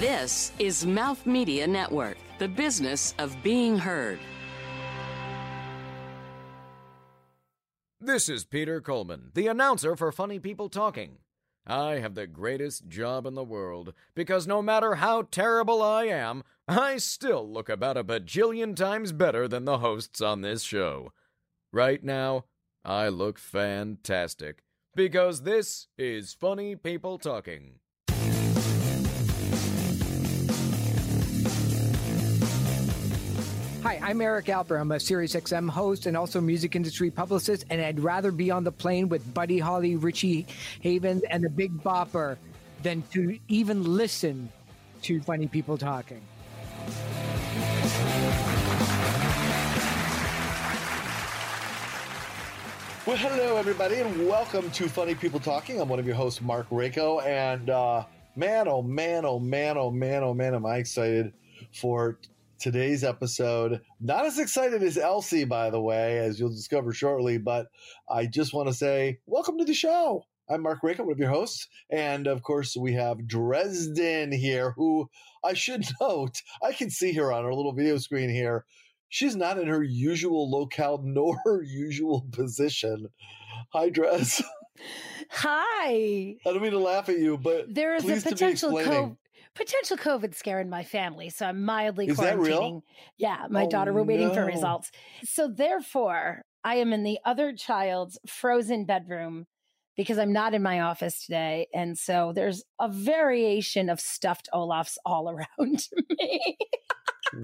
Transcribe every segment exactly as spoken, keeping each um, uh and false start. This is Mouth Media Network, the business of being heard. This is Peter Coleman, the announcer for Funny People Talking. I have the greatest job in the world, because no matter how terrible I am, I still look about a bajillion times better than the hosts on this show. Right now, I look fantastic, because this is Funny People Talking. Hi, I'm Eric Alper. I'm a SiriusXM host and also music industry publicist, and I'd rather be on the plane with Buddy Holly, Richie Havens, and the Big Bopper than to even listen to Funny People Talking. Well, hello, everybody, and welcome to Funny People Talking. I'm one of your hosts, Mark Rako, and uh, man, oh, man, oh, man, oh, man, oh, man, am I excited for today's episode. Not as excited as Elsie, by the way, as you'll discover shortly, but I just want to say welcome to the show. I'm Mark Rako, one of your hosts, and of course we have Dresden here, who I should note, I can see her on our little video screen here. She's not in her usual locale nor her usual position. Hi, Dres. Hi. I don't mean to laugh at you, but there is a potential co- potential COVID scare in my family, so I'm mildly is quarantining. That real? Yeah, my oh, daughter, we're waiting no. for results. So therefore, I am in the other child's frozen bedroom because I'm not in my office today. And so there's a variation of stuffed Olafs all around me.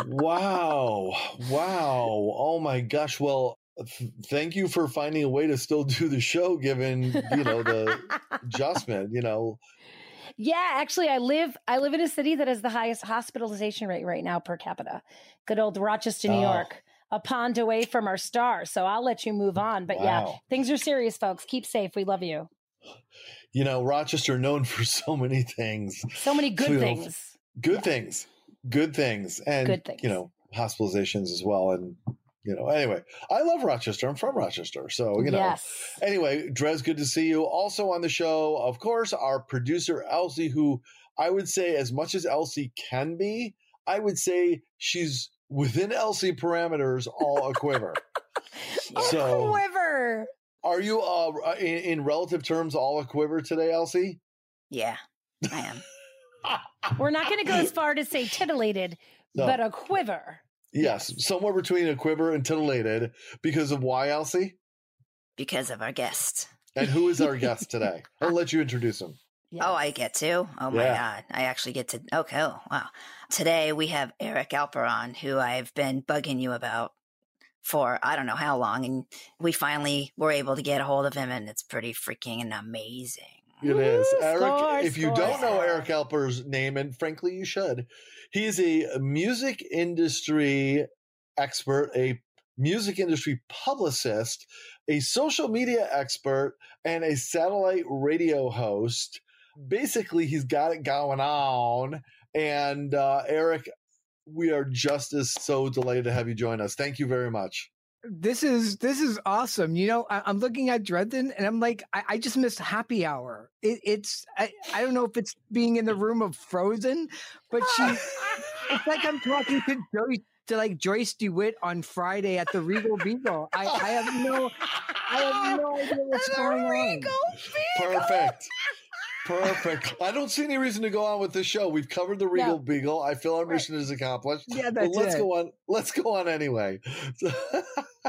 Wow. Wow. Oh my gosh. Well, th- thank you for finding a way to still do the show, given, you know, the adjustment, you know. Yeah, actually, I live I live in a city that has the highest hospitalization rate right now per capita. Good old Rochester, New oh. York, a pond away from our star. So I'll let you move on. But wow. yeah, things are serious, folks. Keep safe. We love you. You know, Rochester known for so many things. So many good so, things. Good yeah. things. Good things. And, good things. You know, hospitalizations as well. And, you know, anyway, I love Rochester. I'm from Rochester. So, you know, yes. Anyway, Dres, good to see you. Also on the show, of course, our producer, Elsie, who I would say, as much as Elsie can be, I would say she's within Elsie parameters, all a quiver. so, a quiver. Are you, uh, in, in relative terms, all a quiver today, Elsie? Yeah, I am. We're not going to go as far to say titillated, no. but a quiver. Yes, somewhere between a quiver and titillated because of why, Elsie? Because of our guest. And who is our guest today? I'll let you introduce him. Yes. Oh, I get to? Oh, my yeah. God. I actually get to. Okay. Oh, wow. Today we have Eric Alper on, who I've been bugging you about for I don't know how long. And we finally were able to get a hold of him, and it's pretty freaking amazing. It is. Ooh, Eric, score, if you score. don't know Eric Alper's name, and frankly, you should, he is a music industry expert, a music industry publicist, a social media expert, and a satellite radio host. Basically, he's got it going on. And uh, Eric, we are just as so delighted to have you join us. Thank you very much. This is this is awesome. You know, I, I'm looking at Dresden and I'm like, I, I just missed happy hour. It, it's I, I don't know if it's being in the room of Frozen, but she it's like I'm talking to Joyce, to like Joyce DeWitt on Friday at the Regal Beagle. I, I have no I have no idea what's the going Regal on. Beagle. Perfect. Perfect. I don't see any reason to go on with this show. We've covered the Regal no. Beagle. I feel our right. mission is accomplished. Yeah, that's but let's it. go on. Let's go on anyway.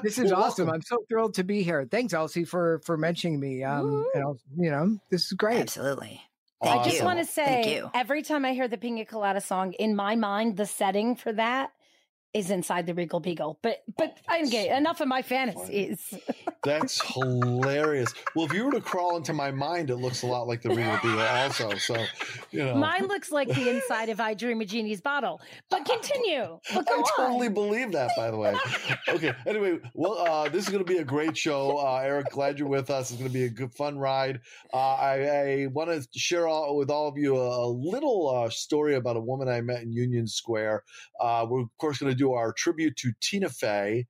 This is well, awesome. Welcome. I'm so thrilled to be here. Thanks, Elsie, for for mentioning me. Um, and you know, this is great. Absolutely. Thank awesome. I just want to say, every time I hear the Pina Colada song, in my mind, the setting for that is inside the Regal Beagle. But but oh, I'm getting enough of my fantasies. That's hilarious. Well, if you were to crawl into my mind, it looks a lot like the Regal Beagle also. So, you know. Mine looks like the inside of I Dream a Genie's bottle. But continue. But I totally on. believe that, by the way. Okay. Anyway, well, uh, this is going to be a great show. Uh, Eric, glad you're with us. It's going to be a good, fun ride. Uh, I, I want to share all, with all of you a, a little uh, story about a woman I met in Union Square. Uh, we're, of course, going to do our tribute to Tina Fey,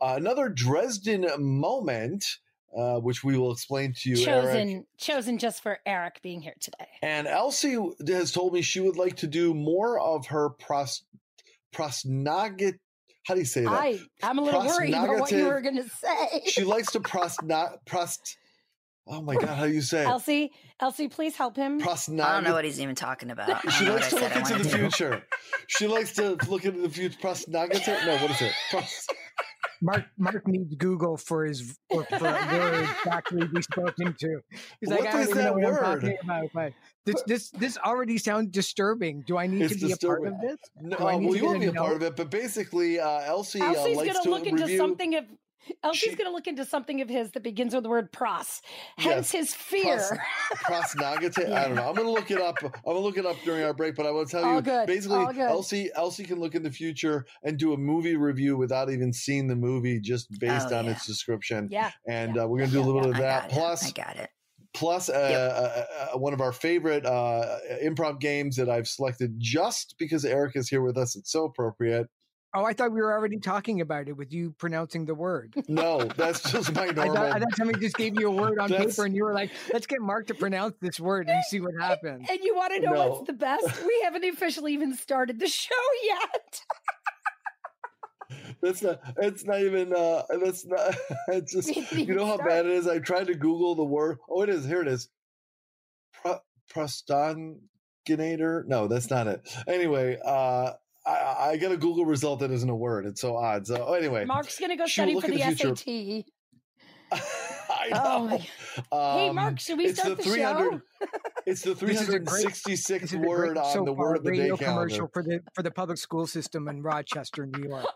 uh, another Dresden moment, uh, which we will explain to you. Chosen, Eric. Chosen just for Eric being here today. And Elsie has told me she would like to do more of her pros, prosnogit. How do you say that? I, I'm a little worried about what you were going to say. She likes to prosnot prost. Oh my God! How do you say it? Elsie? Elsie, please help him. Prosnog- I don't know what he's even talking about. She likes to look into the future. She likes to look into the future. Prosnogator? No, what is it? Pros- Mark Mark needs Google for his for, for a word factory we spoke into. He's what like, is I don't that know word? What I'm talking about. But this this this already sounds disturbing. Do I need it's to be disturbing. a part of this? No, well, you won't be a part of it. But basically, uh, Elsie uh, likes gonna to look into review- something of. Elsie's going to look into something of his that begins with the word pros, hence yes, his fear. Pros, prosnogate. Yeah. I don't know. I'm going to look it up. I'm going to look it up during our break, but I want to tell all you good. basically Elsie Elsie can look in the future and do a movie review without even seeing the movie, just based oh, on yeah. its description. Yeah. And yeah. Uh, we're going to do yeah, a little yeah, bit of I that. Plus, I got it. Plus, uh, yep. uh, uh, one of our favorite uh, improv games that I've selected just because Eric is here with us. It's so appropriate. Oh, I thought we were already talking about it with you pronouncing the word. No, that's just my normal. I thought, I thought somebody just gave you a word on that's... paper and you were like, let's get Mark to pronounce this word and see what happens. And, and you want to know no. what's the best? We haven't officially even started the show yet. That's not, it's not even, uh, that's not, it's just, you know how bad it is? I tried to Google the word. Oh, it is. Here it is. Pro- Prostonginator? No, that's not it. Anyway, uh, I, I got a Google result that isn't a word. It's so odd. So anyway, Mark's going to go study for the, the S A T. I know. Oh um, hey, Mark, should we start the, the show? It's the three hundred sixty-sixth word on so the word of the day commercial calendar for the for the public school system in Rochester, New York.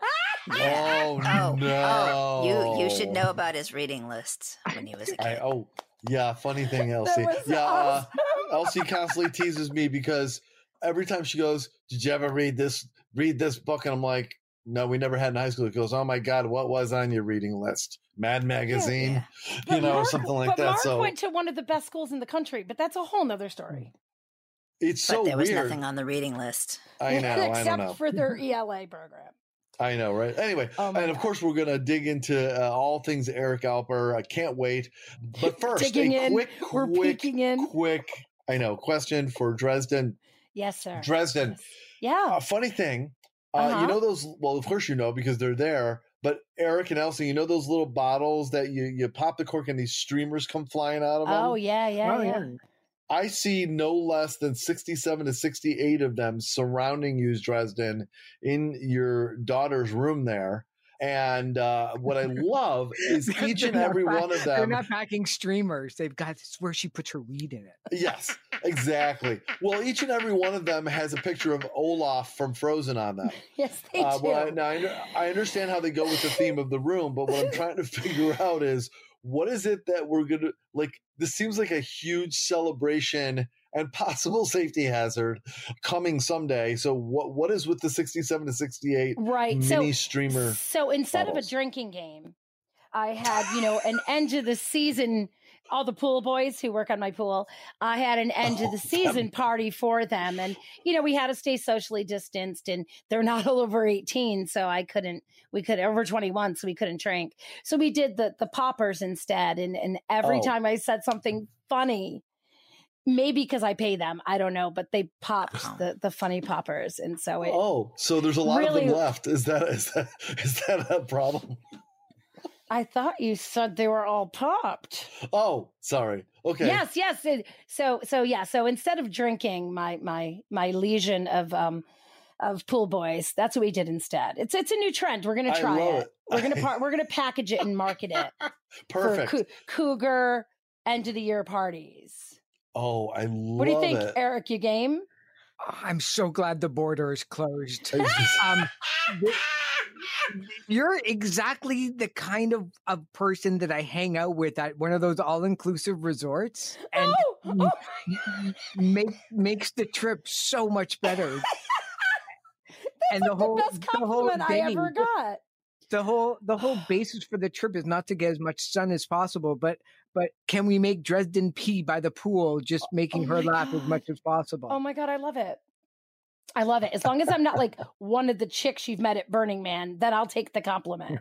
Oh, oh no! Oh, you you should know about his reading lists when he was a kid. I, oh yeah, funny thing, Elsie. Yeah, awesome. uh, Elsie constantly teases me because every time she goes, did you ever read this? Read this book, and I'm like, no, we never had in high school. It goes, oh my God, what was on your reading list? Mad Magazine, yeah, yeah. you but know, Mark, or something like but that. Mark so went to one of the best schools in the country, but that's a whole nother story. It's but so there was weird. Nothing on the reading list. I know, except I don't know. for their E L A program. I know, right? Anyway, oh and of God. course, we're going to dig into uh, all things Eric Alper. I can't wait. But first, Digging a in, quick, we're quick, in. quick, I know, question for Dresden. Yes, sir. Dresden. Yes. Yeah. A funny thing, uh-huh. uh, you know those, well, of course you know because they're there, but Eric and Elsie, you know those little bottles that you, you pop the cork and these streamers come flying out of them? Oh, yeah, yeah, oh, yeah. yeah. I see no less than sixty-seven to sixty-eight of them surrounding you, Dresden, in your daughter's room there. And uh, what I love is each and every pack, one of them. They're not packing streamers. They've got this where she puts her weed in it. Yes, exactly. Well, each and every one of them has a picture of Olaf from Frozen on them. Yes, they uh, do. Well, I, now, I, I understand how they go with the theme of the room, but what I'm trying to figure out is what is it that we're going to – like this seems like a huge celebration and possible safety hazard coming someday. So what what is with the sixty-seven to sixty-eight right. mini so, streamer? So instead bottles? of a drinking game, I had, you know, an end of the season, all the pool boys who work on my pool, I had an end oh, of the season God. party for them. And, you know, we had to stay socially distanced and they're not all over eighteen. So I couldn't, we could over twenty-one, so we couldn't drink. So we did the, the poppers instead. And, and every oh. time I said something funny, maybe because I pay them, I don't know, but they popped the, the funny poppers, and so it. Oh, so there's a lot really, of them left. Is that is that is that a problem? I thought you said they were all popped. Oh, sorry. Okay. Yes, yes. It, so, so yeah. So instead of drinking, my my my legion of um of pool boys, that's what we did instead. It's it's a new trend. We're gonna try it. it. We're gonna par- we're gonna package it and market it. Perfect. For co- cougar end of the year parties. Oh, I love it. What do you think, it. Eric? You game? Oh, I'm so glad the border is closed. um, you're exactly the kind of, of person that I hang out with at one of those all-inclusive resorts, and oh, oh make, makes the trip so much better. That's and like the, whole, the best compliment the whole day, I ever got. The whole the whole basis for the trip is not to get as much sun as possible, but but can we make Dresden pee by the pool, just making oh her laugh God. as much as possible? Oh my God, I love it. I love it. As long as I'm not like one of the chicks you've met at Burning Man, then I'll take the compliment.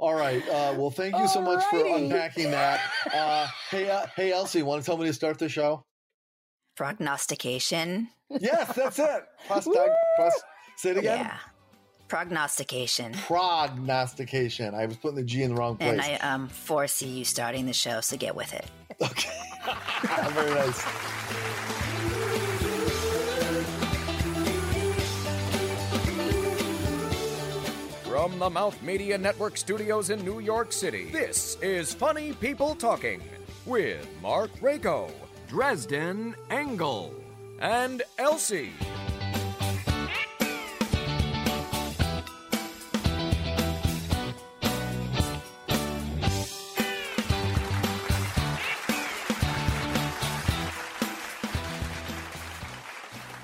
All right. Uh, well, thank you Alrighty. so much for unpacking that. Uh, hey, uh, hey, Elsie, want to tell me to start the show? Prognostication. Yes, that's it. Prostag- prost- Say it again. Yeah. Prognostication. Prognostication. I was putting the G in the wrong place. And I um, foresee you starting the show, so get with it. Okay. Very nice. From the Mouth Media Network studios in New York City, this is Funny People Talking with Mark Rako, Dresden Engel, and Elsie.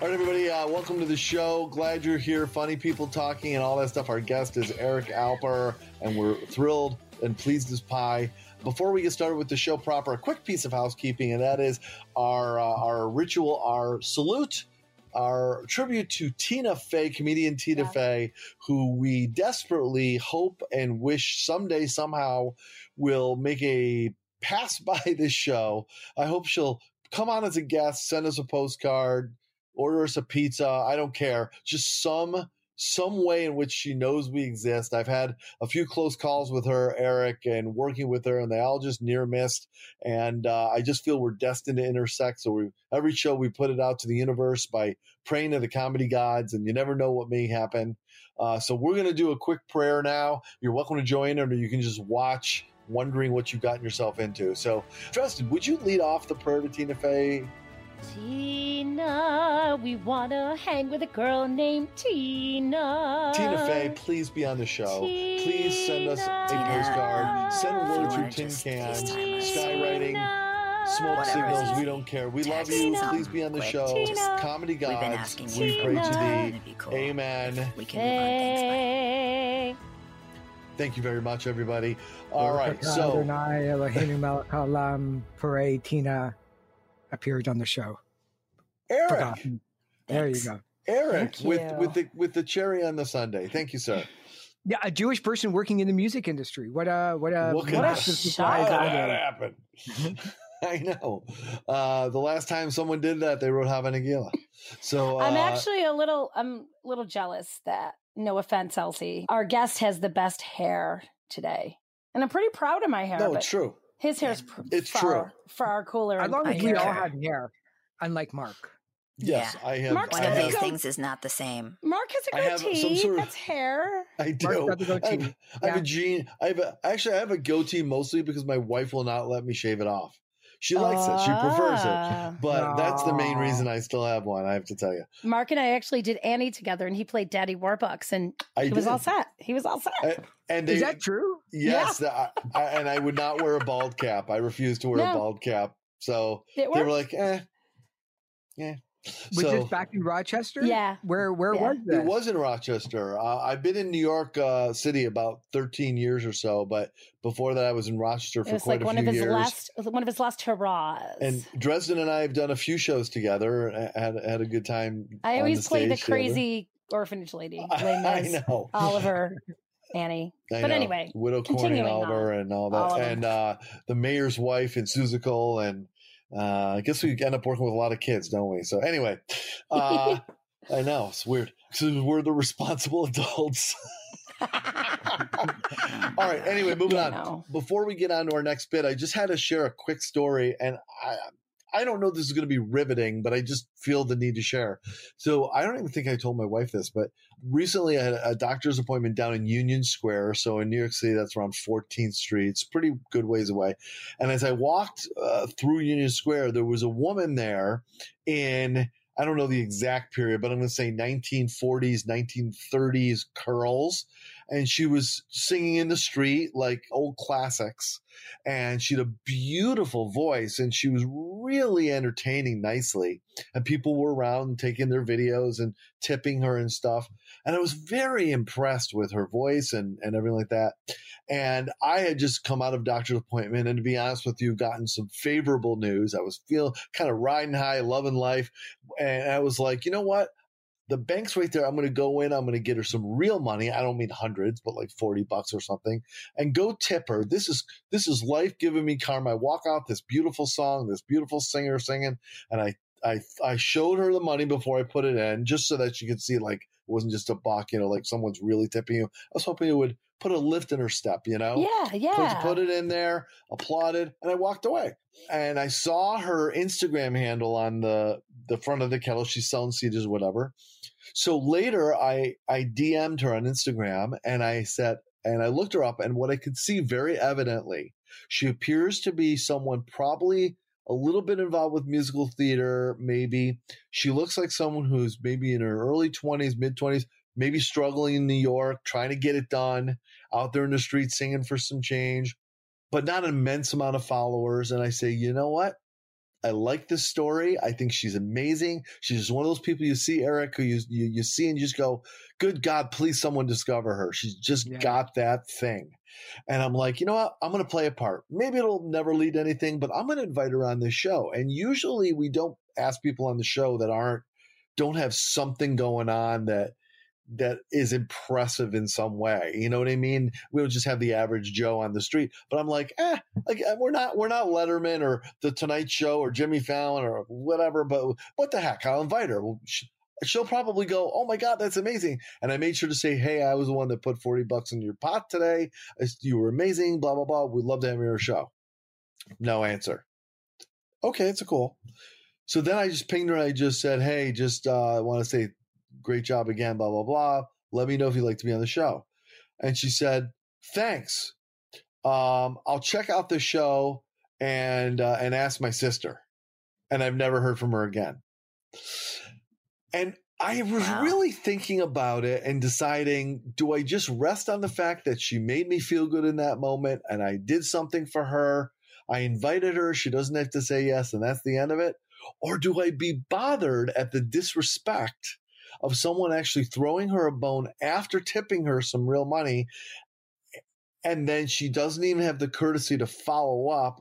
All right, everybody, uh, welcome to the show. Glad you're here. Funny People Talking and all that stuff. Our guest is Eric Alper, and we're thrilled and pleased as pie. Before we get started with the show proper, a quick piece of housekeeping, and that is our, uh, our ritual, our salute, our tribute to Tina Fey, comedian Tina yeah. Fey, who we desperately hope and wish someday somehow will make a pass by this show. I hope she'll come on as a guest, send us a postcard, order us a pizza. I don't care. Just some some way in which she knows we exist. I've had a few close calls with her, Eric, and working with her, and they all just near missed. And uh, I just feel we're destined to intersect. So we, every show we put it out to the universe by praying to the comedy gods, and you never know what may happen. Uh, so we're going to do a quick prayer now. You're welcome to join in, or you can just watch, wondering what you've gotten yourself into. So, Dresden, would you lead off the prayer to Tina Fey? Tina, we want to hang with a girl named Tina. Tina Fey, please be on the show. Tina, please send us a Tina, postcard. Send a word through tin cans, skywriting, smoke Whatever signals. We don't care. We love you. Tina, please be on the quick. show. Tina, comedy gods, we pray to thee. Cool. Amen. We can hey. Thank you very much, everybody. All Lord right. So. Tina. Appeared on the show. Eric. Forgotten. There you go. Eric you. with with the with the cherry on the sundae. Thank you, sir. Yeah, a Jewish person working in the music industry. What uh what uh what, what a surprise that happened. I know. Uh, the last time someone did that, they wrote Hava Nagila. So uh, I'm actually a little I'm a little jealous that, no offense, Elsie, our guest has the best hair today. And I'm pretty proud of my hair. No, but- true. His hair's pr- it's far, true. far cooler. As long as we all have hair, unlike Mark. Yes, yeah. I have. Mark's one I of have, these things is not the same. Mark has a goatee. Sort of, that's hair. I do. Mark's got the goatee. I have, yeah. I have a gene. I have a, actually I have a goatee mostly because my wife will not let me shave it off. She likes uh, it. She prefers it. But uh, that's the main reason I still have one, I have to tell you. Mark and I actually did Annie together, and he played Daddy Warbucks, and I he did. was all set. He was all set. I, and they, Is that true? Yes. Yeah. I, I, and I would not wear a bald cap. I refused to wear no. a bald cap. So they were like, eh. Yeah. Was so, this back in Rochester? Yeah. Where where yeah. was this? It was in Rochester. Uh, I've been in New York uh, City about thirteen years or so, but before that I was in Rochester for quite like a one few of his years. Last, it was one of his last hurrahs. And Dresden and I have done a few shows together. I had, had a good time. I always play the crazy together. orphanage lady. I, I know. Oliver. Annie. I but know. anyway. Widow Corny and Oliver on. and all that. Oliver. And uh, the mayor's wife and Suzical and Uh, I guess we end up working with a lot of kids, don't we? So anyway, uh, I know it's weird because we're the responsible adults. All right. Anyway, moving you on. Know. Before we get on to our next bit, I just had to share a quick story, and I I don't know if this is going to be riveting, but I just feel the need to share. So I don't even think I told my wife this, but recently I had a doctor's appointment down in Union Square. So in New York City, that's around fourteenth street. It's pretty good ways away. And as I walked uh, through Union Square, there was a woman there in, I don't know the exact period, but I'm going to say nineteen forties, nineteen thirties curls. And she was singing in the street like old classics. And she had a beautiful voice, and she was really entertaining nicely. And people were around taking their videos and tipping her and stuff. And I was very impressed with her voice and, and everything like that. And I had just come out of doctor's appointment and, to be honest with you, gotten some favorable news. I was feeling kind of riding high, loving life. And I was like, you know what? the bank's right there. I'm going to go in. I'm going to get her some real money. I don't mean hundreds, but like forty bucks or something, and go tip her. This is, this is life giving me karma. I walk out this beautiful song, this beautiful singer singing. And I, I, I showed her the money before I put it in, just so that she could see, like, it wasn't just a buck, you know, like someone's really tipping you. I was hoping it would put a lift in her step, you know? Yeah, yeah. Put, put it in there, applauded, and I walked away. And I saw her Instagram handle on the, the front of the kettle. She's selling C Ds or whatever. So later I, I D M'd her on Instagram, and I said, and I looked her up, and what I could see very evidently, she appears to be someone probably a little bit involved with musical theater, maybe. She looks like someone who's maybe in her early twenties, mid-twenties, maybe struggling in New York, trying to get it done, out there in the street singing for some change, but not an immense amount of followers. And I say, you know what? I like this story. I think she's amazing. She's just one of those people you see, Eric, who you you, you see and you just go, good God, please someone discover her. She's just yeah. got that thing. And I'm like, you know what? I'm going to play a part. Maybe it'll never lead to anything, but I'm going to invite her on this show. And usually we don't ask people on the show that aren't, don't have something going on that, that is impressive in some way. You know what I mean? We don't just have the average Joe on the street, but I'm like, eh, like we're not, we're not Letterman or the Tonight Show or Jimmy Fallon or whatever, but what the heck? I'll invite her. She'll probably go, oh my God, that's amazing. And I made sure to say, hey, I was the one that put forty bucks in your pot today. You were amazing, blah, blah, blah. We'd love to have you on our show. No answer. Okay. It's a cool. So then I just pinged her. And I just said, hey, just, uh, I want to say, great job again, blah, blah, blah. Let me know if you'd like to be on the show. And she said, thanks. Um, I'll check out the show and, uh, and ask my sister. And I've never heard from her again. And I was wow. really thinking about it and deciding, do I just rest on the fact that she made me feel good in that moment and I did something for her? I invited her. She doesn't have to say yes. And that's the end of it. Or do I be bothered at the disrespect of someone actually throwing her a bone after tipping her some real money, and then she doesn't even have the courtesy to follow up,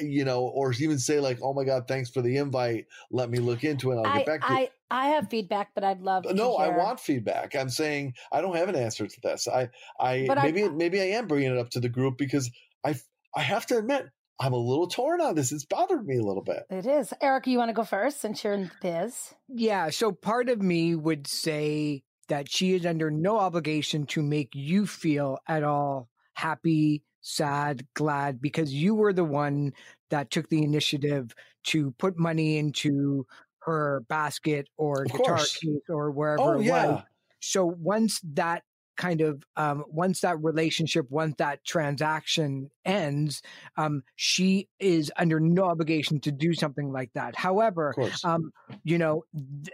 you know, or even say like, oh my God, thanks for the invite. Let me look into it. I'll I, get back to I, you. I have feedback, but I'd love to No, hear. I want feedback. I'm saying I don't have an answer to this. I, I but maybe I, maybe I am bringing it up to the group because I I have to admit, I'm a little torn on this. It's bothered me a little bit. It is. Eric, you want to go first since you're in the biz? Yeah. So part of me would say that she is under no obligation to make you feel at all happy, sad, glad, because you were the one that took the initiative to put money into her basket or of guitar course. Case or wherever oh, it yeah. was. So once that kind of um, once that relationship, once that transaction ends, um, she is under no obligation to do something like that. However, um, you know, th-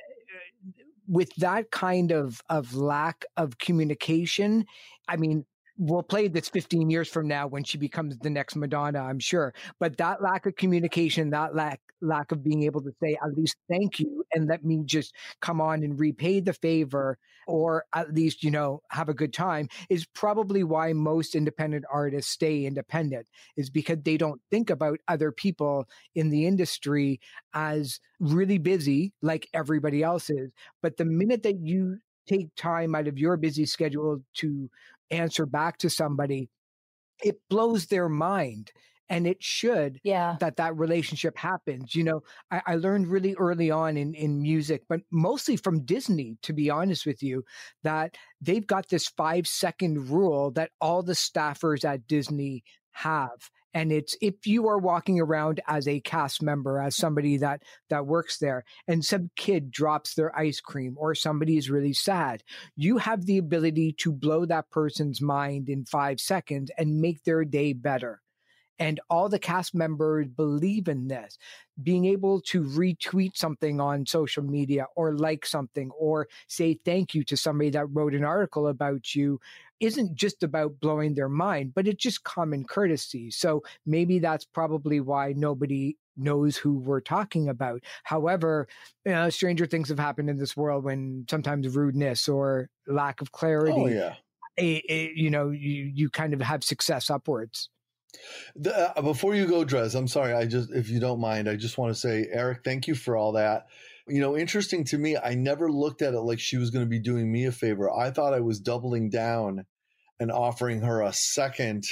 with that kind of, of lack of communication, I mean, we'll play this fifteen years from now when she becomes the next Madonna, I'm sure. But that lack of communication, that lack lack of being able to say at least thank you and let me just come on and repay the favor, or at least, you know, have a good time, is probably why most independent artists stay independent, is because they don't think about other people in the industry as really busy like everybody else is. But the minute that you take time out of your busy schedule to answer back to somebody, it blows their mind. And it should yeah. that that relationship happens. You know, I, I learned really early on in, in music, but mostly from Disney, to be honest with you, that they've got this five second rule that all the staffers at Disney have. And it's if you are walking around as a cast member, as somebody that, that works there, and some kid drops their ice cream or somebody is really sad, you have the ability to blow that person's mind in five seconds and make their day better. And all the cast members believe in this. Being able to retweet something on social media or like something or say thank you to somebody that wrote an article about you isn't just about blowing their mind, but it's just common courtesy. So maybe that's probably why nobody knows who we're talking about. However, you know, stranger things have happened in this world when sometimes rudeness or lack of clarity, oh, yeah. it, it, you know, you, you kind of have success upwards. The, uh, before you go, Dres, I'm sorry. I just, if you don't mind, I just want to say, Eric, thank you for all that. You know, interesting to me, I never looked at it like she was going to be doing me a favor. I thought I was doubling down and offering her a second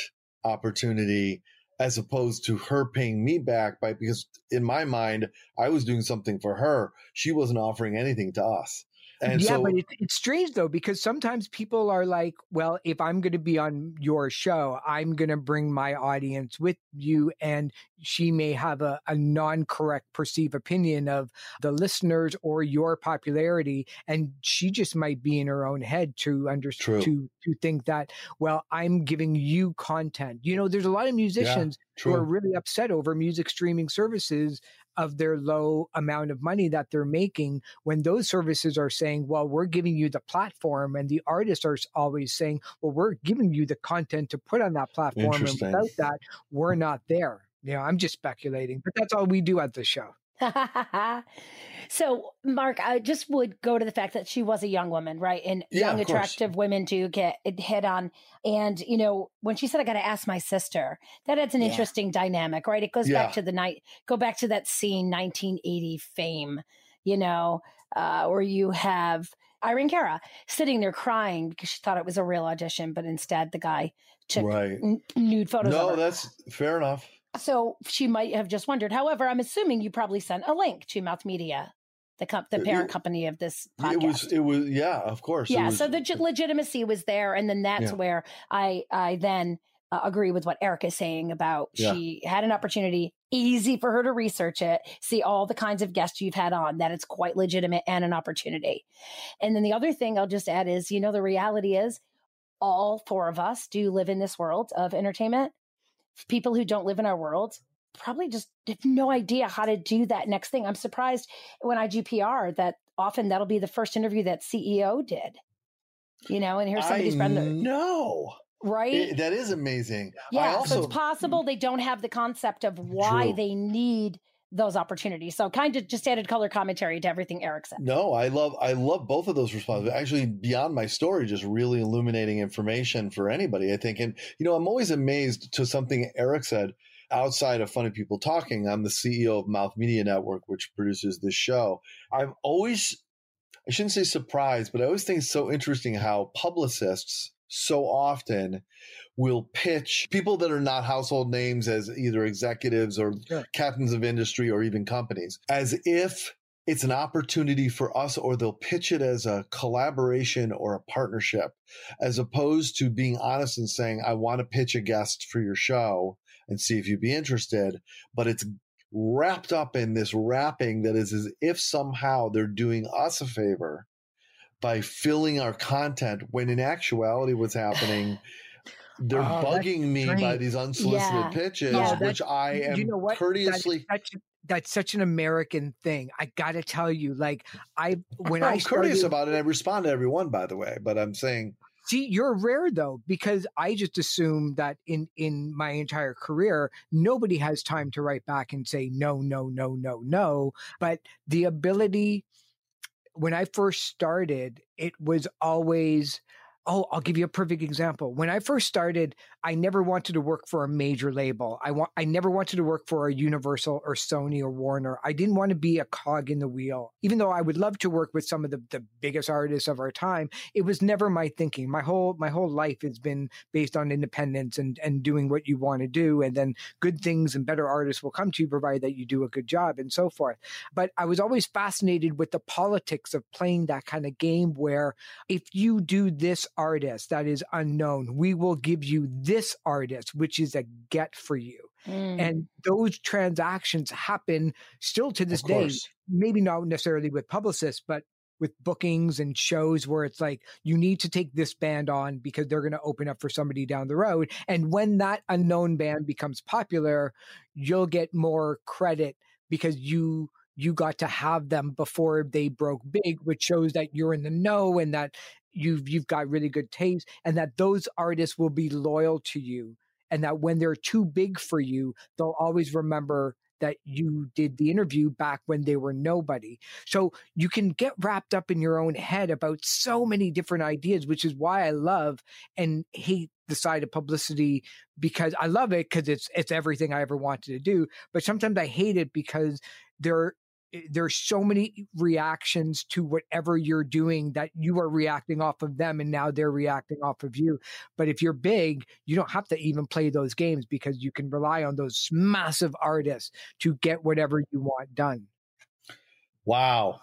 opportunity as opposed to her paying me back, by, because in my mind, I was doing something for her. She wasn't offering anything to us. And yeah, so, but it, it's strange, though, because sometimes people are like, well, if I'm going to be on your show, I'm going to bring my audience with you. And she may have a, a non-correct perceived opinion of the listeners or your popularity. And she just might be in her own head to understand, to, to think that, well, I'm giving you content. You know, there's a lot of musicians yeah. True. Who are really upset over music streaming services of their low amount of money that they're making, when those services are saying, well, we're giving you the platform, and the artists are always saying, well, we're giving you the content to put on that platform, and without that, we're not there. You know, I'm just speculating, but that's all we do at the show. So, Mark, I just would go to the fact that she was a young woman, right? And yeah, young, attractive women to get hit on. And, you know, when she said, I got to ask my sister, that adds an yeah. interesting dynamic, right? It goes yeah. back to the night, go back to that scene, nineteen eighty Fame, you know, uh, where you have Irene Cara sitting there crying because she thought it was a real audition, but instead the guy took right. n- nude photos no, of her. That's fair enough. So she might have just wondered. However, I'm assuming you probably sent a link to Mouth Media, the, comp- the parent it, company of this podcast. It was, it was, yeah, of course. Yeah, was, so the g- legitimacy was there. And then that's yeah. where I, I then uh, agree with what Eric is saying about yeah. she had an opportunity, easy for her to research it, see all the kinds of guests you've had on, that it's quite legitimate and an opportunity. And then the other thing I'll just add is, you know, the reality is all four of us do live in this world of entertainment. People who don't live in our world probably just have no idea how to do that next thing. I'm surprised when I do P R that often that'll be the first interview that C E O did, you know, and here's somebody's I friend. No, right. It, that is amazing. Yeah. I also, so it's possible they don't have the concept of why true. They need those opportunities. So kind of just added color commentary to everything Eric said. No, I love, I love both of those responses. Actually, beyond my story, just really illuminating information for anybody, I think. And, you know, I'm always amazed to something Eric said outside of Funny People Talking. I'm the C E O of Mouth Media Network, which produces this show. I'm always, I shouldn't say surprised, but I always think it's so interesting how publicists so often will pitch people that are not household names as either executives or yeah. captains of industry or even companies, as if it's an opportunity for us, or they'll pitch it as a collaboration or a partnership, as opposed to being honest and saying, I want to pitch a guest for your show and see if you'd be interested. But it's wrapped up in this wrapping that is as if somehow they're doing us a favor by filling our content, when in actuality what's happening, they're oh, bugging me strange. By these unsolicited yeah. pitches, yeah, which I am you know courteously. That, that's, that's such an American thing. I got to tell you, like I, when I'm I started, courteous about it, I respond to everyone, by the way, but I'm saying. See, you're rare, though, because I just assume that in, in my entire career, nobody has time to write back and say, no, no, no, no, no. But the ability. When I first started, it was always, oh, I'll give you a perfect example. When I first started, I never wanted to work for a major label. I want, I never wanted to work for a Universal or Sony or Warner. I didn't want to be a cog in the wheel. Even though I would love to work with some of the, the biggest artists of our time, it was never my thinking. My whole, my whole life has been based on independence and, and doing what you want to do. And then good things and better artists will come to you, provided that you do a good job and so forth. But I was always fascinated with the politics of playing that kind of game where if you do this artist that is unknown, we will give you this artist, which is a get for you. Mm. And those transactions happen still to this day, maybe not necessarily with publicists, but with bookings and shows where it's like, you need to take this band on because they're going to open up for somebody down the road. And when that unknown band becomes popular, you'll get more credit because you you got to have them before they broke big, which shows that you're in the know and that you've, you've got really good taste and that those artists will be loyal to you. And that when they're too big for you, they'll always remember that you did the interview back when they were nobody. So you can get wrapped up in your own head about so many different ideas, which is why I love and hate the side of publicity, because I love it because it's it's everything I ever wanted to do. But sometimes I hate it because there there's so many reactions to whatever you're doing that you are reacting off of them, and now they're reacting off of you. But if you're big, you don't have to even play those games because you can rely on those massive artists to get whatever you want done. Wow.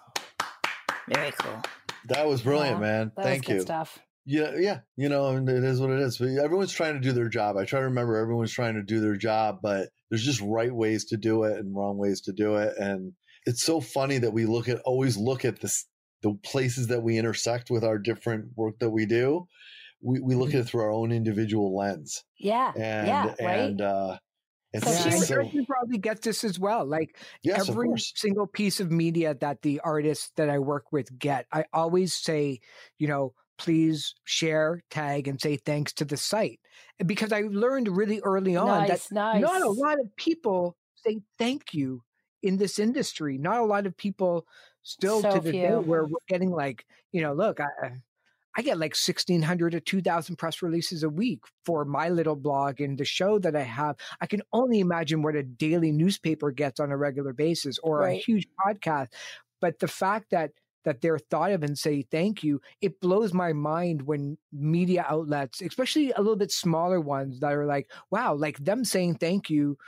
Very cool. That was brilliant, yeah, man. That Thank was good you. Stuff. Yeah, yeah. You know, and it is what it is. Everyone's trying to do their job. I try to remember everyone's trying to do their job, but there's just right ways to do it and wrong ways to do it. And it's so funny that we look at always look at this, the places that we intersect with our different work that we do. We, we look at it through our own individual lens. Yeah. And, yeah. And, right? uh, And so yeah, so, you probably get this as well. Like yes, every single piece of media that the artists that I work with get, I always say, you know, please share, tag, and say thanks to the site. Because I learned really early on nice, that nice. not a lot of people say thank you in this industry. Not a lot of people still so to the few. Day where we're getting like, you know, look, I... I get like sixteen hundred to two thousand press releases a week for my little blog and the show that I have. I can only imagine what a daily newspaper gets on a regular basis or right. a huge podcast. But the fact that that they're thought of and say thank you, it blows my mind when media outlets, especially a little bit smaller ones that are like, wow, like them saying thank you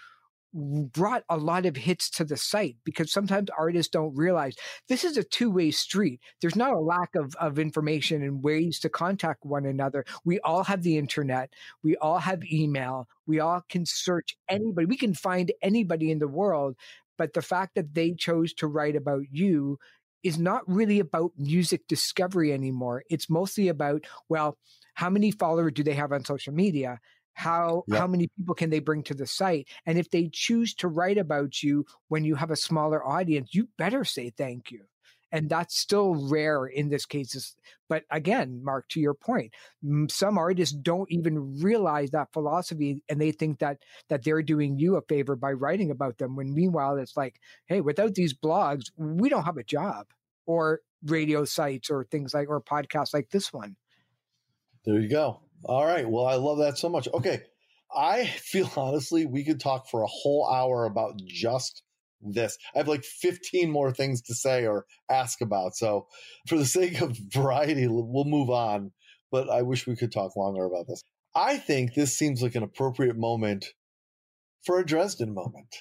brought a lot of hits to the site, because sometimes artists don't realize this is a two-way street. There's not a lack of, of information and ways to contact one another. We all have the internet. We all have email. We all can search anybody. We can find anybody in the world. But the fact that they chose to write about you is not really about music discovery anymore. It's mostly about, well, how many followers do they have on social media? How yep. how many people can they bring to the site? And if they choose to write about you when you have a smaller audience, you better say thank you. And that's still rare in this case. But again, Mark, to your point, some artists don't even realize that philosophy, and they think that that they're doing you a favor by writing about them. When meanwhile, it's like, hey, without these blogs, we don't have a job, or radio sites or things like, or podcasts like this one. There you go. All right. Well, I love that so much. Okay. I feel honestly, we could talk for a whole hour about just this. I have like fifteen more things to say or ask about. So for the sake of variety, we'll move on. But I wish we could talk longer about this. I think this seems like an appropriate moment for a Dresden moment.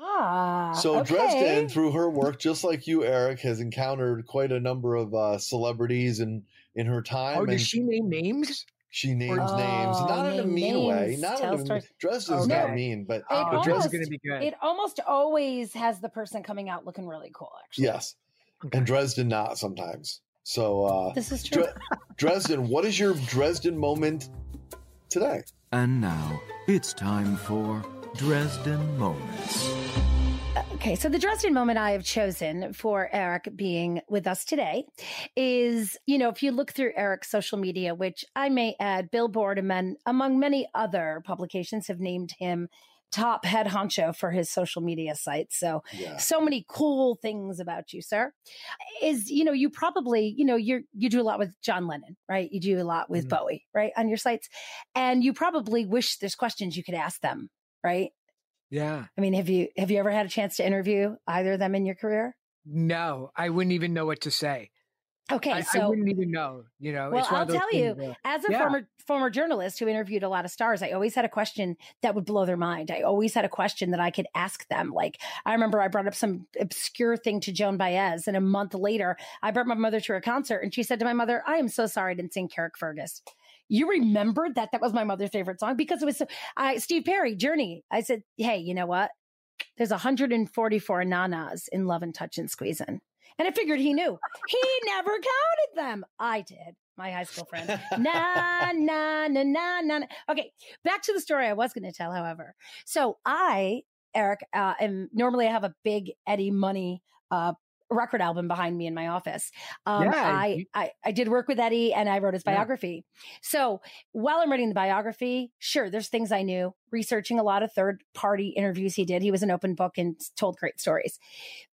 Ah, so okay. Dresden, through her work, just like you, Eric, has encountered quite a number of uh, celebrities in, in her time. Oh, and- does she name names? She names oh, names, not in a mean names. way. Not Tell in a, Dresden's okay. not mean, but, uh, but Dresden's going to be good. It almost always has the person coming out looking really cool, actually. Yes, okay. And Dresden not sometimes. So uh, this is true. Dre- Dresden, what is your Dresden moment today? And now it's time for Dresden Moments. Okay, so the Dresden moment I have chosen for Eric being with us today is, you know, if you look through Eric's social media, which I may add, Billboard and among many other publications have named him top head honcho for his social media site. So, yeah. so many cool things about you, sir, is, you know, you probably, you know, you're, you do a lot with John Lennon, right? You do a lot with mm-hmm. Bowie, right? On your sites. And you probably wish there's questions you could ask them, right? Yeah. I mean, have you have you ever had a chance to interview either of them in your career? No, I wouldn't even know what to say. Okay, I, so I wouldn't even know, you know. Well, it's I'll tell you, where, as a yeah. former former journalist who interviewed a lot of stars, I always had a question that would blow their mind. I always had a question that I could ask them. Like, I remember I brought up some obscure thing to Joan Baez, and a month later, I brought my mother to her concert, and she said to my mother, "I am so sorry I didn't sing Carrickfergus." You remembered that that was my mother's favorite song because it was so, I, Steve Perry, Journey. I said, hey, you know what? There's one hundred forty-four nanas in Love and Touch and Squeezin'. And I figured he knew. He never counted them. I did. My high school friend. na, na, na, na, na. Okay. Back to the story I was going to tell, however. So I, Eric, uh, am normally I have a big Eddie Money uh record album behind me in my office. Um, yeah. I, I, I did work with Eddie and I wrote his biography. Yeah. So while I'm writing the biography, sure, there's things I knew, researching a lot of third party interviews he did. He was an open book and told great stories.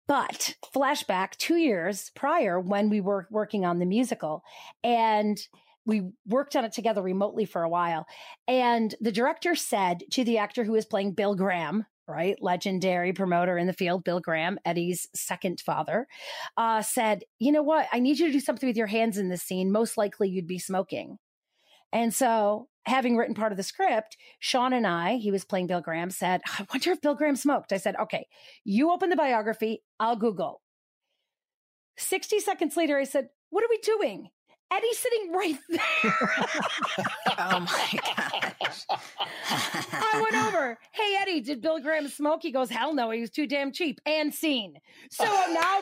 But flashback two years prior when we were working on the musical, and we worked on it together remotely for a while. And the director said to the actor who was playing Bill Graham, right, legendary promoter in the field, Bill Graham, Eddie's second father, uh, said, you know what? I need you to do something with your hands in this scene. Most likely you'd be smoking. And so having written part of the script, Sean and I, he was playing Bill Graham, said, I wonder if Bill Graham smoked. I said, okay, you open the biography, I'll Google. sixty seconds later, I said, what are we doing? Eddie's sitting right there. Oh my gosh. I went over. Hey, Eddie, did Bill Graham smoke? He goes, hell no. He was too damn cheap. And scene. So I'm now,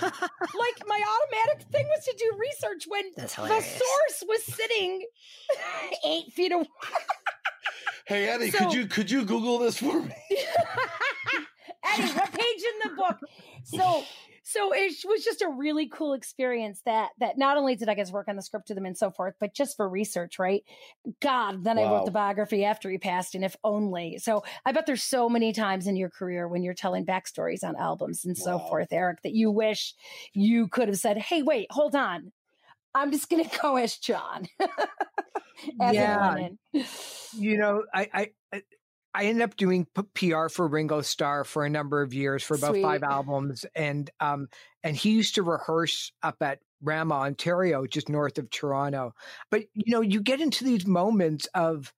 like, my automatic thing was to do research when the source was sitting eight feet away. Hey, Eddie, so, could you could you Google this for me? Eddie, what page in the book? So... So it was just a really cool experience that that not only did I get to work on the script with him and so forth, but just for research, right? God, then wow. I wrote the biography after he passed, and if only. So I bet there's so many times in your career when you're telling backstories on albums and wow. so forth, Eric, that you wish you could have said, hey, wait, hold on. I'm just going to go as John. as yeah. You know, I... I, I I ended up doing P R for Ringo Starr for a number of years, for about Sweet. five albums. And um, and he used to rehearse up at Rama, Ontario, just north of Toronto. But, you know, you get into these moments of,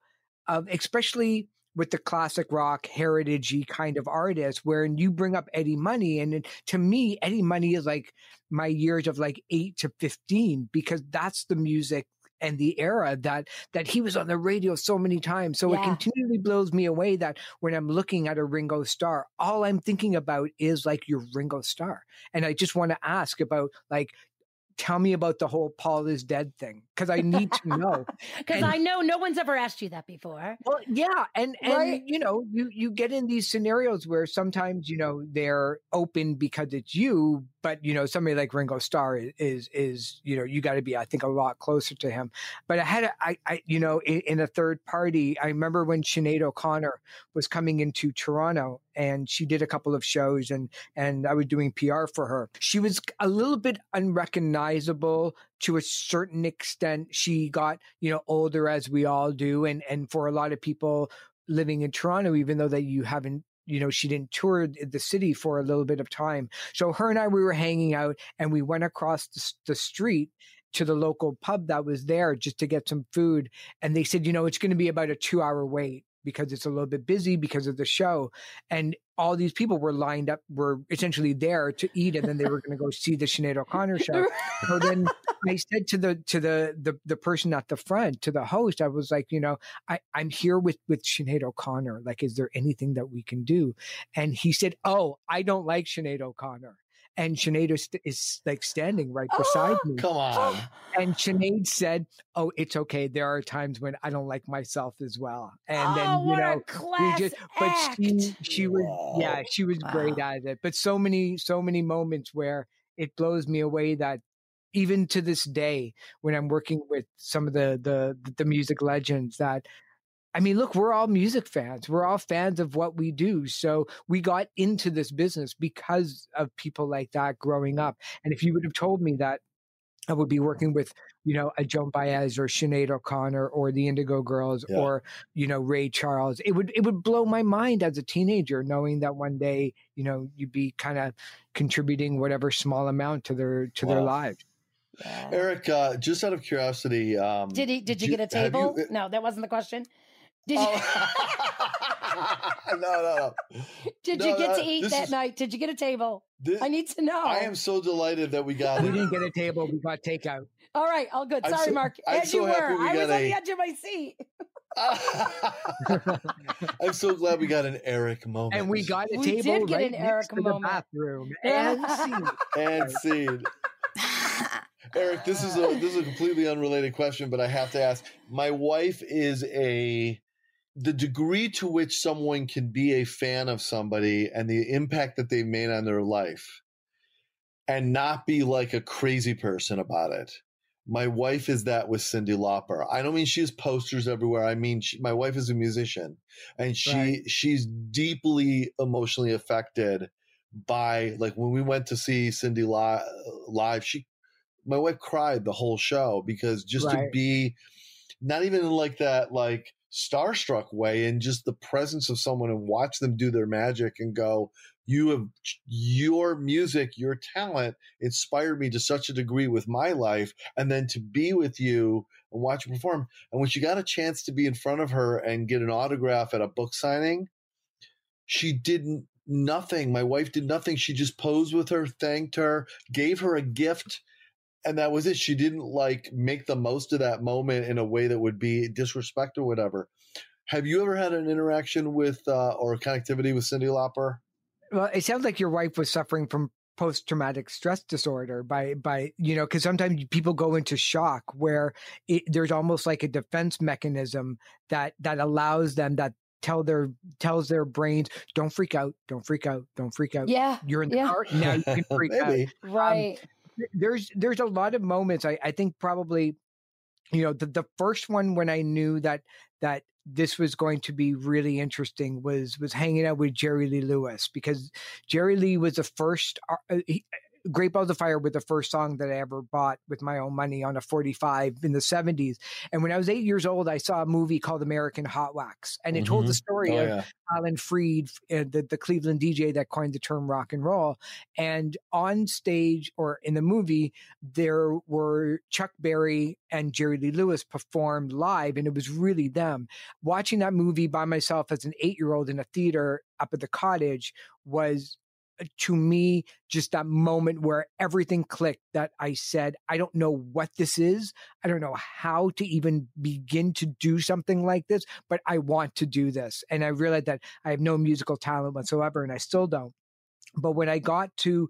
of especially with the classic rock heritage-y kind of artist, where you bring up Eddie Money. And to me, Eddie Money is like my years of like eight to fifteen, because that's the music and the era that that he was on the radio so many times. So yeah. it continually blows me away that when I'm looking at a Ringo Starr, all I'm thinking about is like your Ringo Starr. And I just want to ask about, like, tell me about the whole Paul is dead thing, because I need to know. Because I know no one's ever asked you that before. Well, yeah. And, and right? you know, you, you get in these scenarios where sometimes, you know, they're open because it's you, but, you know, somebody like Ringo Starr is, is, is you know, you got to be, I think, a lot closer to him. But I had, a, I, I, you know, in, in a third party, I remember when Sinead O'Connor was coming into Toronto, and she did a couple of shows, and, and I was doing P R for her. She was a little bit unrecognizable to a certain extent. She got, you know, older, as we all do. And, and for a lot of people living in Toronto, even though that you haven't, you know, she didn't tour the city for a little bit of time. So her and I, we were hanging out, and we went across the, the street to the local pub that was there just to get some food. And they said, you know, it's going to be about a two hour wait, because it's a little bit busy because of the show. And all these people were lined up, were essentially there to eat, and then they were going to go see the Sinead O'Connor show. So then I said to the to the, the the person at the front, to the host, I was like, you know, I, I'm here with, with Sinead O'Connor. Like, is there anything that we can do? And he said, oh, I don't like Sinead O'Connor. And Sinead is, is like standing right beside oh, me. Come on. And Sinead said, oh, it's okay. There are times when I don't like myself as well. And oh, then, you know, we just, but act. she, she Whoa. was, yeah, she was wow. great at it. But so many, so many moments where it blows me away that even to this day, when I'm working with some of the, the, the music legends that, I mean, look, we're all music fans. We're all fans of what we do. So we got into this business because of people like that growing up. And if you would have told me that I would be working with, you know, a Joan Baez or Sinead O'Connor or the Indigo Girls yeah. or, you know, Ray Charles, it would, it would blow my mind as a teenager, knowing that one day, you know, you'd be kind of contributing whatever small amount to their, to wow. their lives. Yeah. Eric, uh, just out of curiosity. Um, did he, did you did, get a table? You, it, no, that wasn't the question. Did you oh. no, no, no. Did no, you get no, to eat that is, night? Did you get a table? This, I need to know. I am so delighted that we got. We it. didn't get a table. We got takeout. All right, all good. I'm Sorry, so, Mark. I'm As so you were, we I was a... on the edge of my seat. I'm so glad we got an Eric moment, and we got a we table. We did get right an Eric moment. Bathroom and scene. And scene. Eric, this is a this is a completely unrelated question, but I have to ask. My wife is a. The degree to which someone can be a fan of somebody and the impact that they've made on their life and not be like a crazy person about it. My wife is that with Cyndi Lauper. I don't mean she has posters everywhere. I mean, she, my wife is a musician, and she right. she's deeply emotionally affected by, like, when we went to see Cyndi li- live, she, my wife cried the whole show, because just right. to be not even in like that, like, starstruck way, and just the presence of someone and watch them do their magic and go, you have, your music, your talent inspired me to such a degree with my life. And then to be with you and watch you perform. And when she got a chance to be in front of her and get an autograph at a book signing, she didn't, nothing. My wife did nothing. She just posed with her, thanked her, gave her a gift. And that was it. She didn't, like, make the most of that moment in a way that would be disrespect or whatever. Have you ever had an interaction with uh, or connectivity with Cyndi Lauper? Well, it sounds like your wife was suffering from post-traumatic stress disorder by, by you know, because sometimes people go into shock where it, there's almost like a defense mechanism that that allows them that tell their tells their brains, don't freak out, don't freak out, don't freak out. Yeah, you're in the yeah. car now, you can freak out. Right. Um, There's there's a lot of moments. I, I think probably, you know, the, the first one when I knew that that this was going to be really interesting was was hanging out with Jerry Lee Lewis, because Jerry Lee was the first uh, he, Great Balls of Fire was the first song that I ever bought with my own money on a forty-five in the seventies. And when I was eight years old, I saw a movie called American Hot Wax, and it mm-hmm. told the story oh, of yeah. Alan Freed, uh, the, the Cleveland D J that coined the term rock and roll. And on stage, or in the movie, there were Chuck Berry and Jerry Lee Lewis performed live, and it was really them. Watching that movie by myself as an eight-year-old in a theater up at the cottage was, to me, just that moment where everything clicked, that I said, I don't know what this is. I don't know how to even begin to do something like this, but I want to do this. And I realized that I have no musical talent whatsoever, and I still don't. But when I got to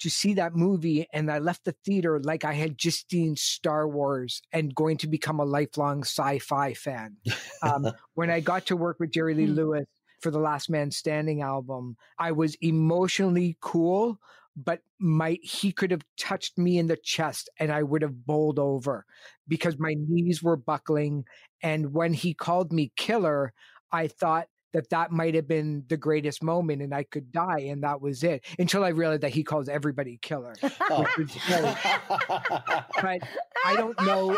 to see that movie, and I left the theater like I had just seen Star Wars and going to become a lifelong sci-fi fan. Um, when I got to work with Jerry Lee Lewis for the Last Man Standing album, I was emotionally cool, but my, he could have touched me in the chest and I would have bowled over because my knees were buckling. And when he called me killer, I thought that that might have been the greatest moment and I could die. And that was it, until I realized that he calls everybody killer. Oh. But I don't know.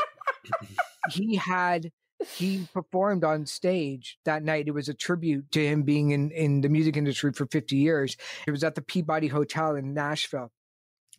He had... He performed on stage that night. It was a tribute to him being in, in the music industry for fifty years. It was at the Peabody Hotel in Nashville.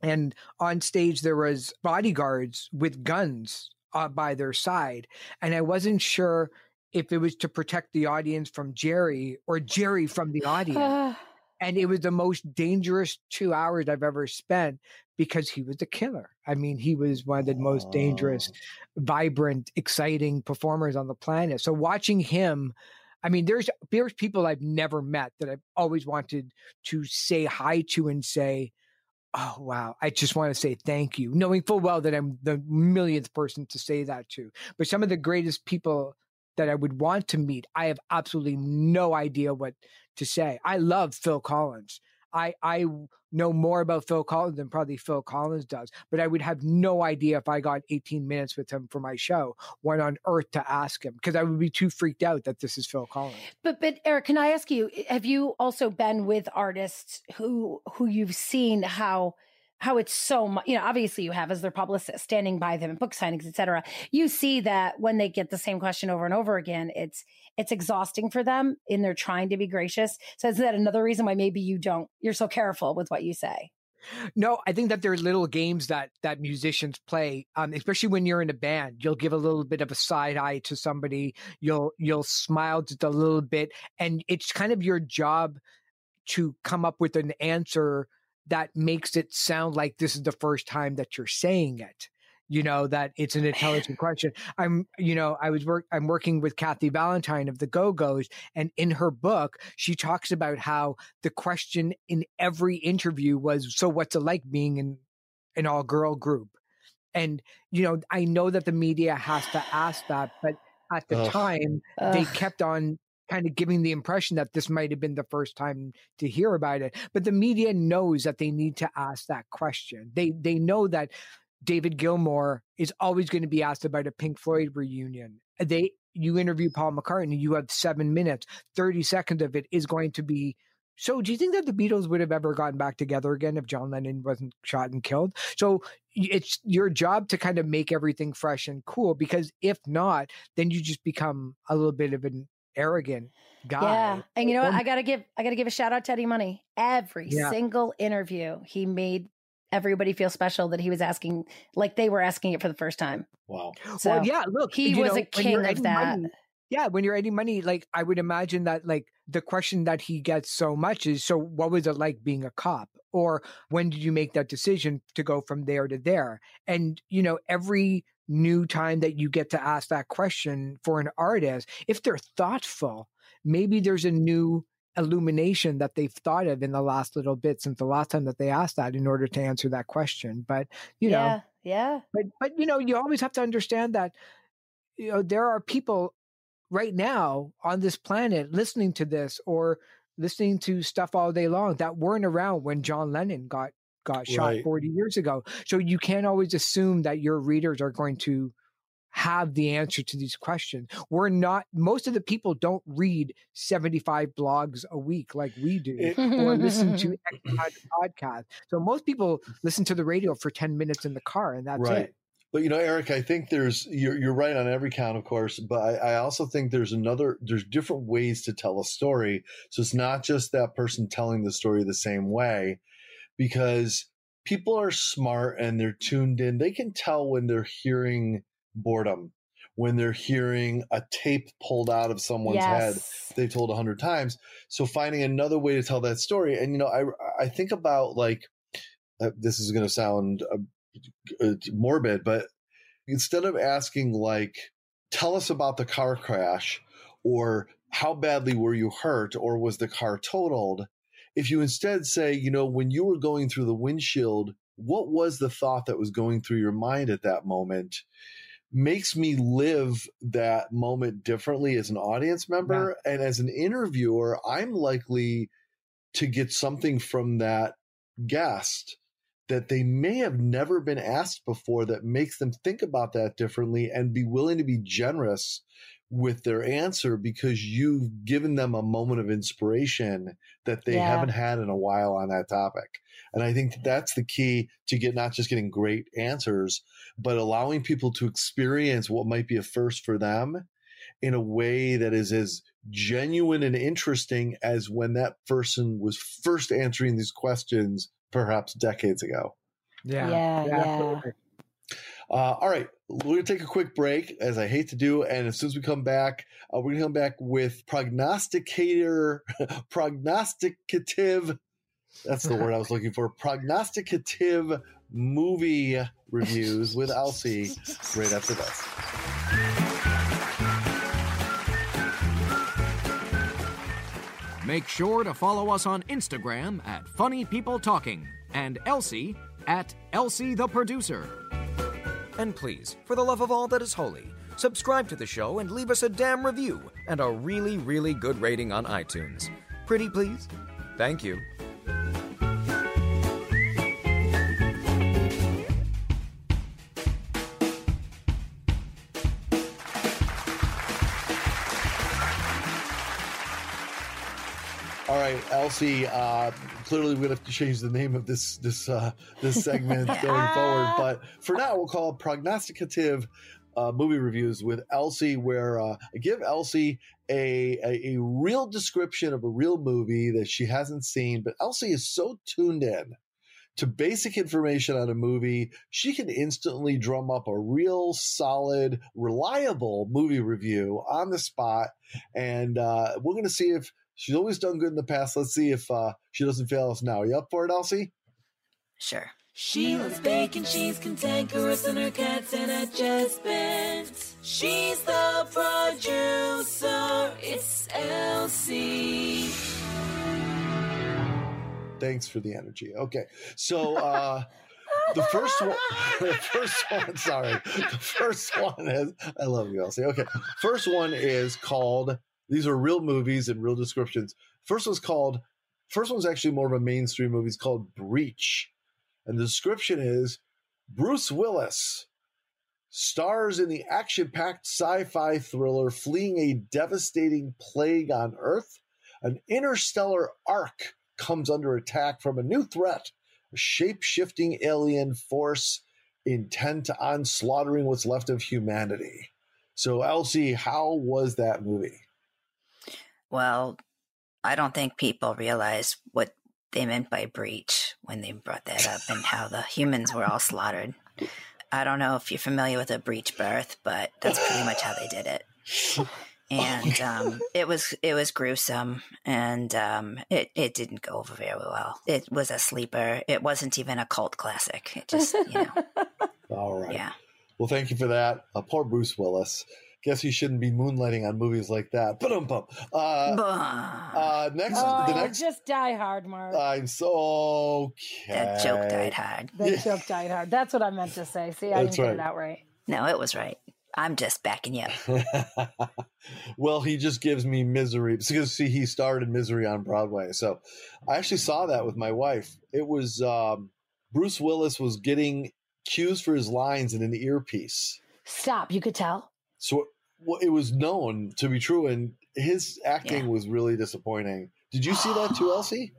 And on stage, there was bodyguards with guns uh, by their side. And I wasn't sure if it was to protect the audience from Jerry or Jerry from the audience. And it was the most dangerous two hours I've ever spent, because he was the killer. I mean, he was one of the oh. most dangerous, vibrant, exciting performers on the planet. So watching him, I mean, there's there's people I've never met that I've always wanted to say hi to and say, oh, wow, I just want to say thank you, knowing full well that I'm the millionth person to say that to. But some of the greatest people that I would want to meet, I have absolutely no idea what to say. I love Phil Collins. I, I know more about Phil Collins than probably Phil Collins does, but I would have no idea if I got eighteen minutes with him for my show, what on earth to ask him, because I would be too freaked out that this is Phil Collins. But but Eric, can I ask you, have you also been with artists who who you've seen how how it's so much, you know, obviously you have as their publicist standing by them at book signings, et cetera. You see that when they get the same question over and over again, it's, it's exhausting for them and they're trying to be gracious. So is that another reason why maybe you don't, you're so careful with what you say? No, I think that there are little games that that musicians play, um, especially when you're in a band. You'll give a little bit of a side eye to somebody. You'll, you'll smile just a little bit. And it's kind of your job to come up with an answer that makes it sound like this is the first time that you're saying it, you know, that it's an intelligent question. I'm, you know, I was work, I'm working with Kathy Valentine of the Go-Go's, and in her book, she talks about how the question in every interview was, so what's it like being in an all girl group? And, you know, I know that the media has to ask that, but at the Ugh. time Ugh. they kept on kind of giving the impression that this might have been the first time to hear about it. But the media knows that they need to ask that question. They they know that David Gilmour is always going to be asked about a Pink Floyd reunion. They you interview Paul McCartney, you have seven minutes, thirty seconds of it is going to be. So do you think that the Beatles would have ever gotten back together again if John Lennon wasn't shot and killed? So it's your job to kind of make everything fresh and cool, because if not, then you just become a little bit of an arrogant guy. Yeah. And you know what? I got to give, I got to give a shout out to Eddie Money. Every yeah. single interview he made, everybody feel special that he was asking, like they were asking it for the first time. Wow. So well, yeah, look, he was know, a king of that. Money, yeah. When you're Eddie Money, like I would imagine that like the question that he gets so much is, so what was it like being a cop? Or when did you make that decision to go from there to there? And, you know, every new time that you get to ask that question for an artist, if they're thoughtful, maybe there's a new illumination that they've thought of in the last little bit since the last time that they asked that in order to answer that question. But, you know, yeah, yeah. But, but, you know, you always have to understand that, you know, there are people right now on this planet listening to this or listening to stuff all day long that weren't around when John Lennon got, got shot right. forty years ago. So you can't always assume that your readers are going to have the answer to these questions. We're not, most of the people don't read seventy-five blogs a week like we do it, or listen to podcasts. So most people listen to the radio for ten minutes in the car and that's right. it. But you know, Eric, I think there's, you're, you're right on every count, of course, but I, I also think there's another, there's different ways to tell a story. So it's not just that person telling the story the same way, because people are smart and they're tuned in. They can tell when they're hearing boredom, when they're hearing a tape pulled out of someone's yes. head they've told a hundred times. So finding another way to tell that story. And, you know, I, I think about like, uh, this is going to sound uh, uh, morbid, but instead of asking like, tell us about the car crash or how badly were you hurt or was the car totaled? If you instead say, you know, when you were going through the windshield, what was the thought that was going through your mind at that moment? Makes me live that moment differently as an audience member. Yeah. And as an interviewer, I'm likely to get something from that guest that they may have never been asked before that makes them think about that differently and be willing to be generous with their answer because you've given them a moment of inspiration that they yeah. haven't had in a while on that topic. And I think that's the key to get not just getting great answers, but allowing people to experience what might be a first for them in a way that is as genuine and interesting as when that person was first answering these questions, perhaps decades ago. Yeah. Yeah. yeah. yeah. Uh, all right. We're going to take a quick break, as I hate to do. And as soon as we come back, uh, we're going to come back with prognosticator, prognosticative. That's the word I was looking for. Prognosticative movie reviews with Elsie right after this. Make sure to follow us on Instagram at Funny People Talking and Elsie at Elsie the Producer. And please, for the love of all that is holy, subscribe to the show and leave us a damn review and a really, really good rating on iTunes. Pretty please? Thank you. All right, Elsie, uh, clearly we're going to have to change the name of this this uh, this segment going forward. But for now, we'll call it Prognosticative uh, Movie Reviews with Elsie, where uh, I give Elsie a, a, a real description of a real movie that she hasn't seen. But Elsie is so tuned in to basic information on a movie, she can instantly drum up a real solid, reliable movie review on the spot. And uh, we're going to see if she's always done good in the past. Let's see if uh, she doesn't fail us now. Are you up for it, Elsie? Sure. She loves bacon, she's cantankerous, and her cat's in a jazz band. She's the producer. It's Elsie. Thanks for the energy. Okay. So uh, the first one, the first one, sorry. The first one is, I love you, Elsie. Okay. First one is called These are real movies and real descriptions. First one's called, first one's actually more of a mainstream movie. It's called Breach. And the description is, Bruce Willis stars in the action-packed sci-fi thriller fleeing a devastating plague on Earth. An interstellar ark comes under attack from a new threat, a shape-shifting alien force intent on slaughtering what's left of humanity. So, Elsie, how was that movie? Well, I don't think people realize what they meant by breach when they brought that up and how the humans were all slaughtered. I don't know if you're familiar with a breech birth, but that's pretty much how they did it. And um, it was it was gruesome, and um, it, it didn't go over very well. It was a sleeper. It wasn't even a cult classic. It just, you know. All right. Yeah. Well, thank you for that. Uh, poor Bruce Willis. Guess he shouldn't be moonlighting on movies like that. Ba-dum-bum. Uh, uh, next, oh, the next, just Die Hard, Mark. I'm so okay. That joke died hard. That yeah. joke died hard. That's what I meant to say. See, I That's didn't right. get it out right. No, it was right. I'm just backing you up. Well, he just gives me misery. Because, see, he starred in Misery on Broadway. So I actually saw that with my wife. It was um, Bruce Willis was getting cues for his lines in an earpiece. Stop. You could tell. So well, it was known to be true. And his acting yeah. was really disappointing. Did you see that too, Elsie?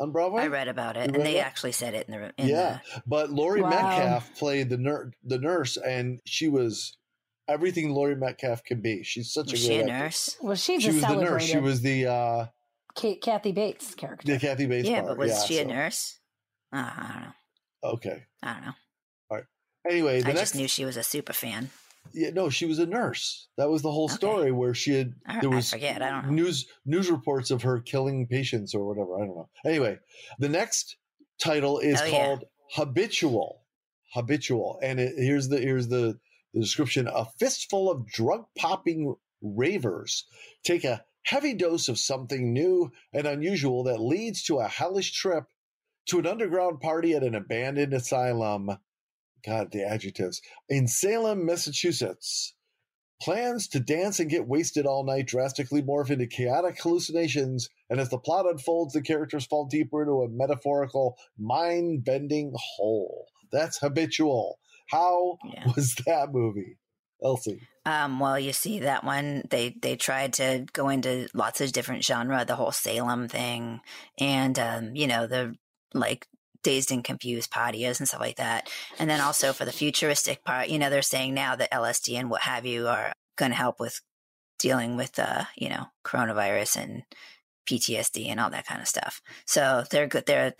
On Broadway? I read about it. Read and they that? actually said it in the room. Yeah. The... But Laurie wow. Metcalf played the, ner- the nurse, and she was everything Laurie Metcalf can be. She's such was a great she a nurse. Well, she's she a was the nurse. She was the uh, Kate, Kathy Bates character. The Kathy Bates Yeah, part. But was yeah, she so. a nurse? Uh, I don't know. Okay. I don't know. All right. Anyway, the I next... just knew she was a super fan. Yeah, no, she was a nurse. That was the whole okay. story where she had – there was I forget. I don't know. News, news reports of her killing patients or whatever. I don't know. Anyway, the next title is oh, called yeah. Habitual. Habitual. And it, here's the here's the, the description. A fistful of drug-popping ravers take a heavy dose of something new and unusual that leads to a hellish trip to an underground party at an abandoned asylum. God, the adjectives. In Salem, Massachusetts, plans to dance and get wasted all night drastically morph into chaotic hallucinations, and as the plot unfolds, the characters fall deeper into a metaphorical, mind-bending hole. That's Habitual. How yeah. was that movie, Elsie? Um, well, you see that one, they, they tried to go into lots of different genre, the whole Salem thing, and, um, you know, the, like, Dazed and Confused patios and stuff like that. And then also for the futuristic part, you know, they're saying now that L S D and what have you are going to help with dealing with, uh, you know, coronavirus and P T S D and all that kind of stuff. So they're good. They're,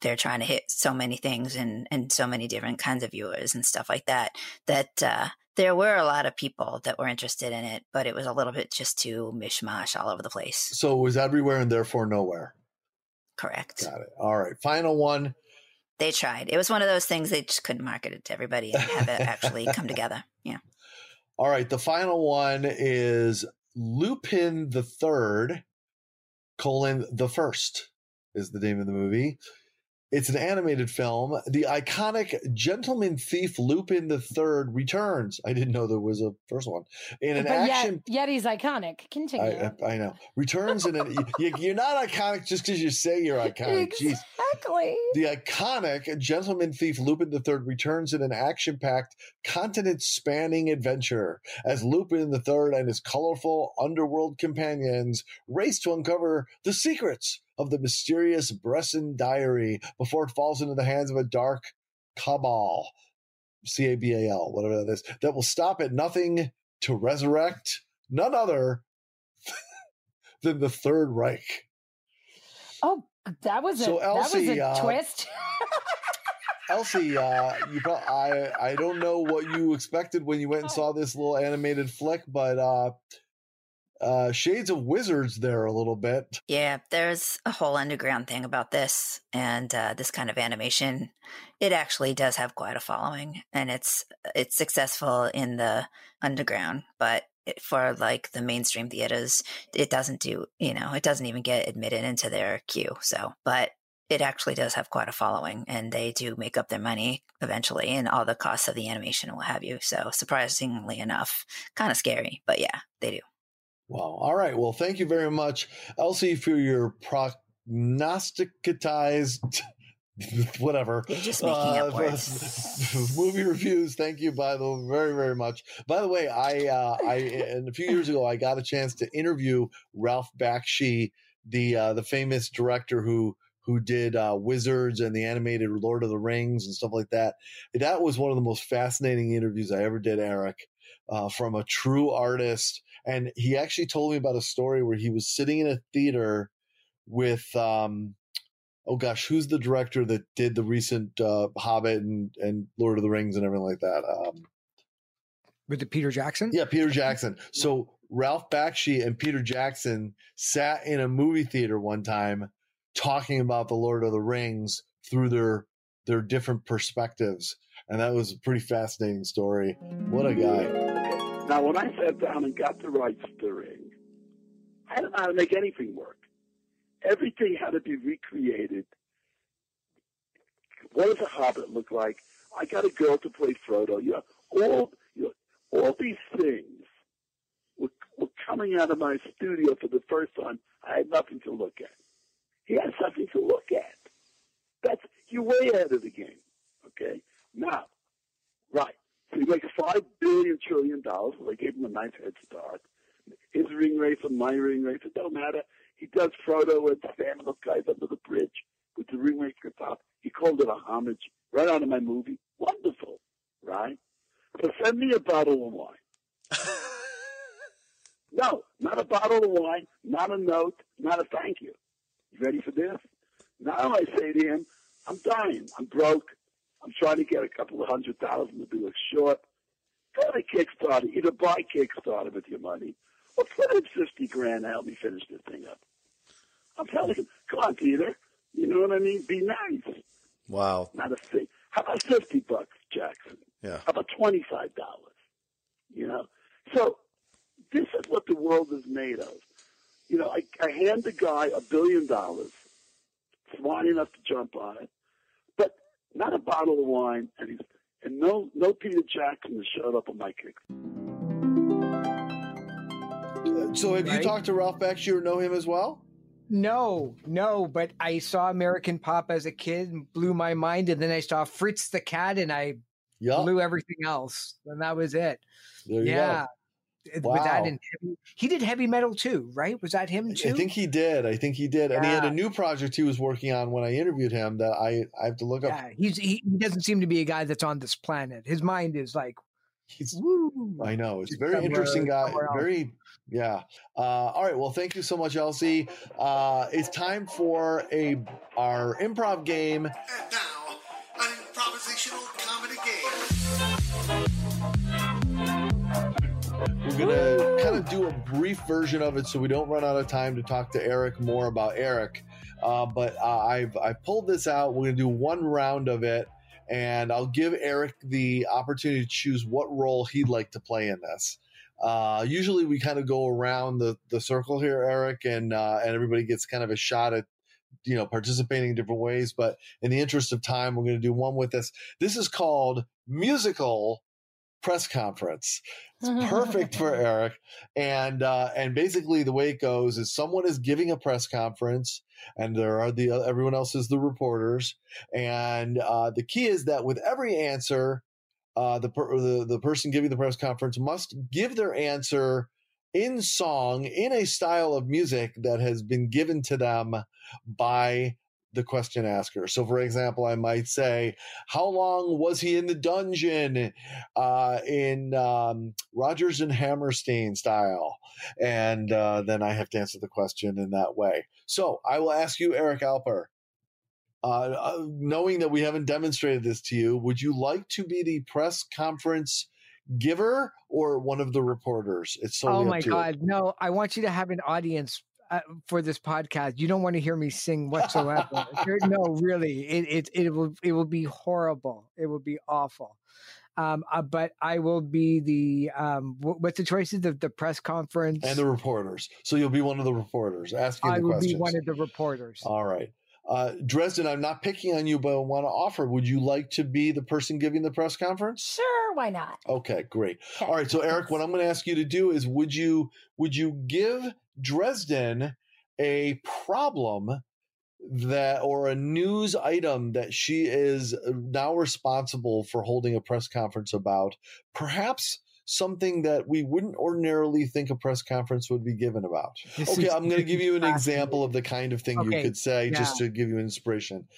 they're trying to hit so many things and, and so many different kinds of viewers and stuff like that, that, uh, there were a lot of people that were interested in it, but it was a little bit just too mishmash all over the place. So it was everywhere and therefore nowhere. Correct. Got it. All right. Final one. They tried. It was one of those things they just couldn't market it to everybody and have it actually come together. Yeah. All right. The final one is Lupin the Third, colon, the First is the name of the movie. It's an animated film. The iconic gentleman thief Lupin the Third returns. I didn't know there was a first one. In an but action, yet, yet he's iconic. Continue. I, I know. Returns in an. you, you're not iconic just because you say you're iconic. Exactly. Jeez. The iconic gentleman thief Lupin the Third returns in an action-packed, continent-spanning adventure as Lupin the Third and his colorful underworld companions race to uncover the secrets of the mysterious Bresson Diary before it falls into the hands of a dark cabal, C A B A L, whatever that is, that will stop at nothing to resurrect none other than the Third Reich. Oh, that was a, so Elsie, that was a uh, twist. Elsie, uh, you probably, I, I don't know what you expected when you went and saw this little animated flick, but... Uh, Uh, shades of Wizards there a little bit. Yeah, there's a whole underground thing about this and uh, this kind of animation. It actually does have quite a following, and it's it's successful in the underground, but it, for like the mainstream theaters, it doesn't do, you know, it doesn't even get admitted into their queue. So, but it actually does have quite a following, and they do make up their money eventually and all the costs of the animation and what have you. So surprisingly enough, kind of scary, but yeah, they do. Wow. All right. Well, thank you very much, Elsie, for your prognosticatized whatever. You're just making up uh, words. Movie reviews. Thank you, by the very, very much. By the way, I, uh, I, and a few years ago, I got a chance to interview Ralph Bakshi, the uh, the famous director who. who did uh, Wizards and the animated Lord of the Rings and stuff like that. That was one of the most fascinating interviews I ever did, Eric, uh, from a true artist. And he actually told me about a story where he was sitting in a theater with, um, oh gosh, who's the director that did the recent uh, Hobbit and, and Lord of the Rings and everything like that? Um, with the Peter Jackson? Yeah, Peter Jackson. So Ralph Bakshi and Peter Jackson sat in a movie theater one time talking about the Lord of the Rings through their their different perspectives. And that was a pretty fascinating story. What a guy. Now, when I sat down and got the rights to the Ring, I don't know how to make anything work. Everything had to be recreated. What does a Hobbit look like? I got a girl to play Frodo. You know, all, you know, all these things were, were coming out of my studio for the first time. I had nothing to look at. He has something to look at. That's, you're way ahead of the game, okay? Now, right, so he makes five billion trillion dollars, so they gave him a nice head start. His ring race and my ring race, it don't matter. He does Frodo and Sam and those guys under the bridge with the ring race at the top. He called it a homage right out of my movie. Wonderful, right? So send me a bottle of wine. No, not a bottle of wine, not a note, not a thank you. You ready for this? Now I say to him, I'm dying. I'm broke. I'm trying to get a couple of hundred thousand to do a short. Go to Kickstarter. Either buy Kickstarter with your money or put in fifty grand to help me finish this thing up. I'm telling him, come on, Peter. You know what I mean? Be nice. Wow. Not a thing. How about fifty bucks, Jackson? Yeah. How about twenty-five dollars? You know? So this is what the world is made of. You know, I, I hand the guy a billion dollars, smart enough to jump on it, but not a bottle of wine, and he's, and no no Peter Jackson has showed up on my kick. So have right? you talked to Ralph Bakshi or know him as well? No, no, but I saw American Pop as a kid and blew my mind, and then I saw Fritz the Cat, and I yep. blew everything else, and that was it. There you yeah. go. Wow. With that in heavy, he did heavy metal too, right? Was that him too? I think he did. I think he did. Yeah. And he had a new project he was working on when I interviewed him that I, I have to look yeah. up. He's, he, he doesn't seem to be a guy that's on this planet. His mind is like, he's, woo. I know. It's a very interesting guy. Very, yeah. Uh, all right. Well, thank you so much, Elsie. Uh, it's time for a our improv game. And now, an improvisational comedy game. We're going to kind of do a brief version of it so we don't run out of time to talk to Eric more about Eric. Uh, but uh, I've, I've pulled this out. We're going to do one round of it, and I'll give Eric the opportunity to choose what role he'd like to play in this. Uh, usually we kind of go around the, the circle here, Eric, and, uh, and everybody gets kind of a shot at, you know, participating in different ways. But in the interest of time, we're going to do one with this. This is called Musical Press Conference. It's perfect for Eric. And uh, and basically the way it goes is someone is giving a press conference, and there are the uh, everyone else is the reporters. And uh, the key is that with every answer, uh, the, per- the the person giving the press conference must give their answer in song, in a style of music that has been given to them by the question asker. So, for example, I might say, how long was he in the dungeon uh, in um, Rodgers and Hammerstein style? And uh, then I have to answer the question in that way. So I will ask you, Eric Alper, uh, knowing that we haven't demonstrated this to you, would you like to be the press conference giver or one of the reporters? It's so. Oh, my God. You. No, I want you to have an audience Uh, for this podcast. You don't want to hear me sing whatsoever. No, really, it, it it will it will be horrible. It will be awful. Um, uh, but I will be the um, w- what's the choices of the press conference and the reporters. So you'll be one of the reporters asking. I the will questions. Be one of the reporters. All right, uh, Dresden. I'm not picking on you, but I want to offer. Would you like to be the person giving the press conference? Sure. why not? Okay, great. Okay. All right, so Eric, what I'm going to ask you to do is, would you would you give Dresden a problem that, or a news item that she is now responsible for holding a press conference about, perhaps something that we wouldn't ordinarily think a press conference would be given about? This okay, is, I'm going to give you an example of the kind of thing okay, you could say yeah. just to give you inspiration.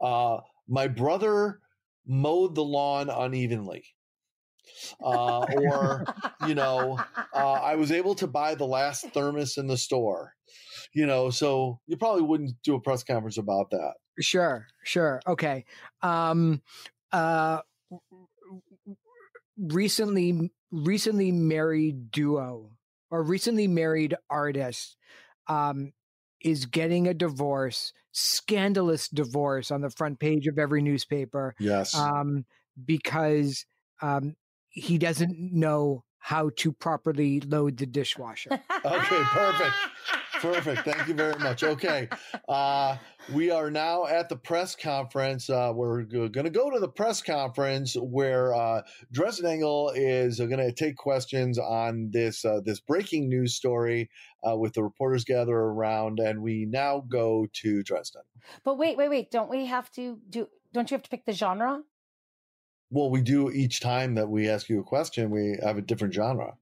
Uh, my brother mowed the lawn unevenly. Uh, or, you know, uh, I was able to buy the last thermos in the store. You know, so you probably wouldn't do a press conference about that. Sure, sure. Okay. Um, uh, recently, recently married duo or recently married artist um, is getting a divorce, scandalous divorce on the front page of every newspaper. Yes. Um, because um, he doesn't know how to properly load the dishwasher. Okay, perfect. Perfect. Thank you very much. Okay. Uh, we are now at the press conference. Uh, we're g- going to go to the press conference where uh, Dresden Engel is going to take questions on this uh, this breaking news story uh, with the reporters gathered around. And we now go to Dresden. But wait, wait, wait. Don't we have to do don't you have to pick the genre? Well, we do each time that we ask you a question. We have a different genre.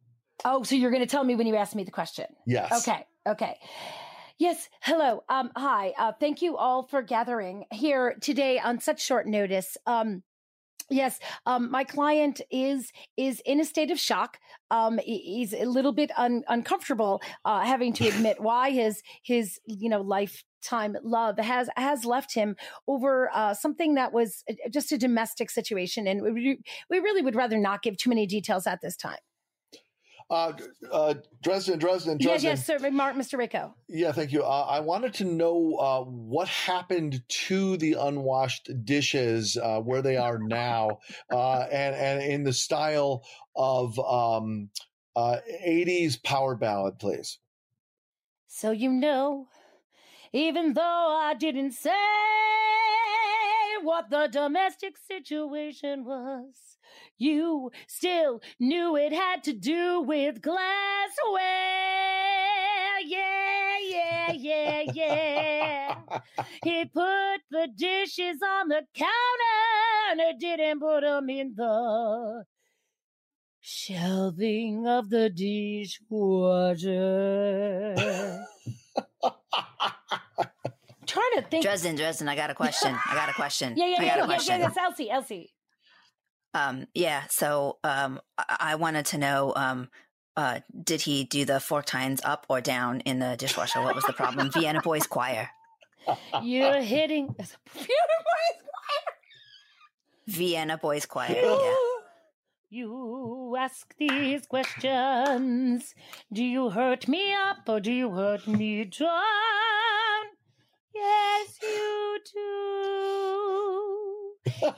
Oh, so you're going to tell me when you ask me the question. Yes. Okay. Okay. Yes. Hello. Um, hi. Uh, thank you all for gathering here today on such short notice. Um, yes. Um, my client is, is in a state of shock. Um, he's a little bit un- uncomfortable, uh, having to admit why his, his, you know, lifetime love has, has left him over, uh, something that was just a domestic situation. And we, we really would rather not give too many details at this time. Uh, uh, Dresden, Dresden, Dresden. Yes, yes, sir. Mark, Mister Rako. Yeah, thank you. Uh, I wanted to know uh, what happened to the unwashed dishes, uh, where they are now, uh, and and in the style of um, uh, eighties power ballad, please. So you know, even though I didn't say what the domestic situation was, you still knew it had to do with glassware. Yeah, yeah, yeah, yeah. He put the dishes on the counter and it didn't put them in the shelving of the dishwasher. I'm trying to think. Dresden, Dresden, I got a question. I got a question. yeah, yeah, yeah, I got a question. yeah, yeah. That's Elsie, Elsie. Um, yeah. So, um, I-, I wanted to know, um, uh, did he do the four times up or down in the dishwasher? What was the problem? Vienna Boys Choir. You're hitting Vienna Boys Choir. Vienna Boys Choir. Yeah. You ask these questions. Do you hurt me up or do you hurt me down? Yes, you do.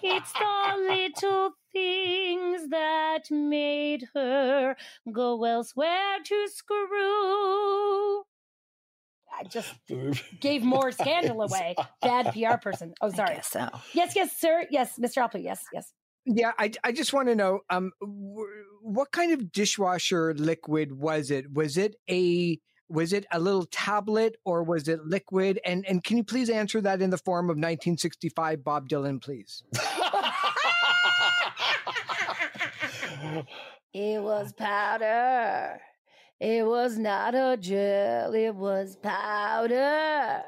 It's the little things that made her go elsewhere to screw. I just gave more scandal away. Bad P R person. Oh, sorry. I guess so. Yes, yes, sir. Yes, Mister Alper. Yes, yes. Yeah, I, I just want to know, um, w- what kind of dishwasher liquid was it? Was it a was it a little tablet or was it liquid? And and can you please answer that in the form of nineteen sixty-five Bob Dylan, please? It was powder. It was not a gel. It was powder.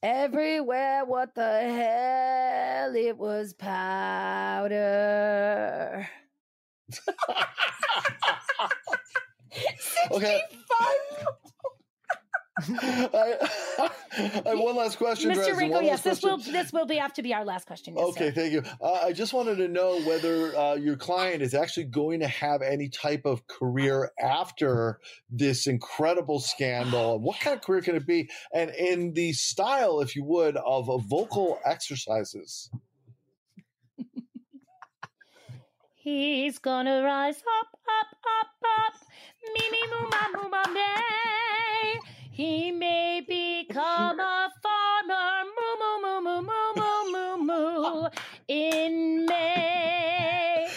Everywhere, what the hell? It was powder. Okay. I, I have one last question, Mister Rako. Yes, this question. will this will be have to be our last question. Yes, okay, sir. Thank you. Uh, I just wanted to know whether uh, your client is actually going to have any type of career after this incredible scandal. What kind of career can it be? And in the style, if you would, of uh, vocal exercises. He's gonna rise up, up, up, up. Me, me, mooma, mooma, may. He may become a farmer, moo, moo, moo, moo, moo, moo, moo, moo, in May.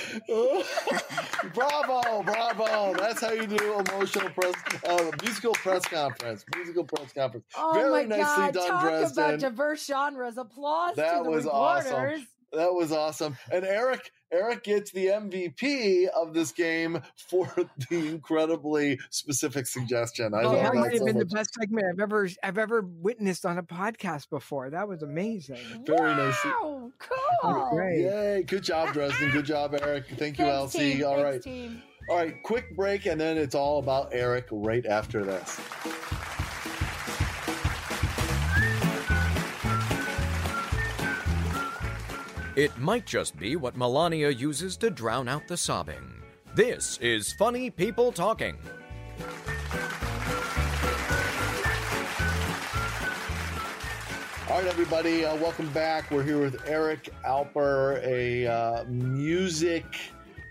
Bravo, bravo. That's how you do emotional press, uh, musical press conference. Musical press conference. Oh Very my nicely God. done, Talk Dresden. about diverse genres. Applause that to the was reporters. Awesome. That was awesome. And Eric, Eric gets the M V P of this game for the incredibly specific suggestion. I oh, that might have so been much. the best segment I've ever I've ever witnessed on a podcast before. That was amazing. Very wow, nice. Wow, cool. Great. Yay. Good job, Dresden. Good job, Eric. Thank you, Thanks, Elsie. Team. All Thanks, right. Team. All right, quick break, and then it's all about Eric right after this. It might just be what Melania uses to drown out the sobbing. This is Funny People Talking. All right, everybody, uh, welcome back. We're here with Eric Alper, a uh, music...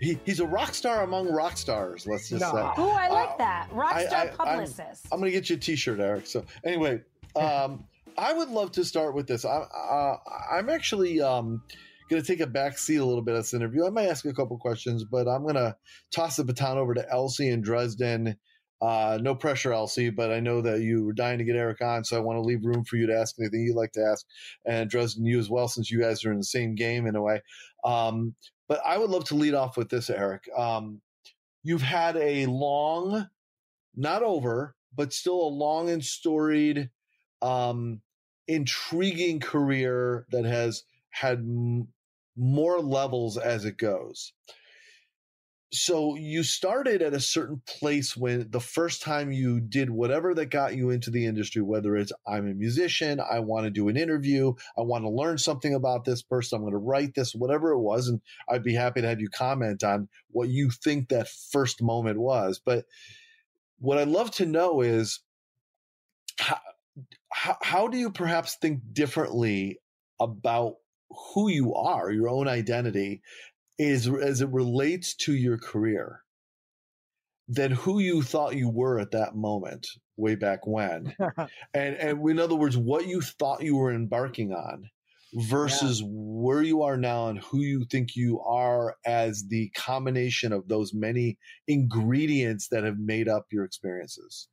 He, he's a rock star among rock stars, let's just no. say. Oh, I like uh, that. Rock star I, I, publicist. I'm, I'm going to get you a T-shirt, Eric. So anyway... Um, I would love to start with this. I, uh, I'm actually um, going to take a back seat a little bit of this interview. I might ask a couple questions, but I'm going to toss the baton over to Elsie and Dresden. Uh, no pressure, Elsie, but I know that you were dying to get Eric on, so I want to leave room for you to ask anything you'd like to ask. And Dresden, you as well, since you guys are in the same game in a way. Um, but I would love to lead off with this, Eric. Um, you've had a long, not over, but still a long and storied Um, intriguing career that has had m- more levels as it goes. So you started at a certain place when the first time you did whatever that got you into the industry, whether it's I'm a musician, I want to do an interview, I want to learn something about this person, I'm going to write this, whatever it was. And I'd be happy to have you comment on what you think that first moment was. But what I'd love to know is how, How, how do you perhaps think differently about who you are, your own identity, is as it relates to your career, than who you thought you were at that moment way back when? and and in other words, what you thought you were embarking on versus yeah. where you are now and who you think you are as the combination of those many ingredients that have made up your experiences.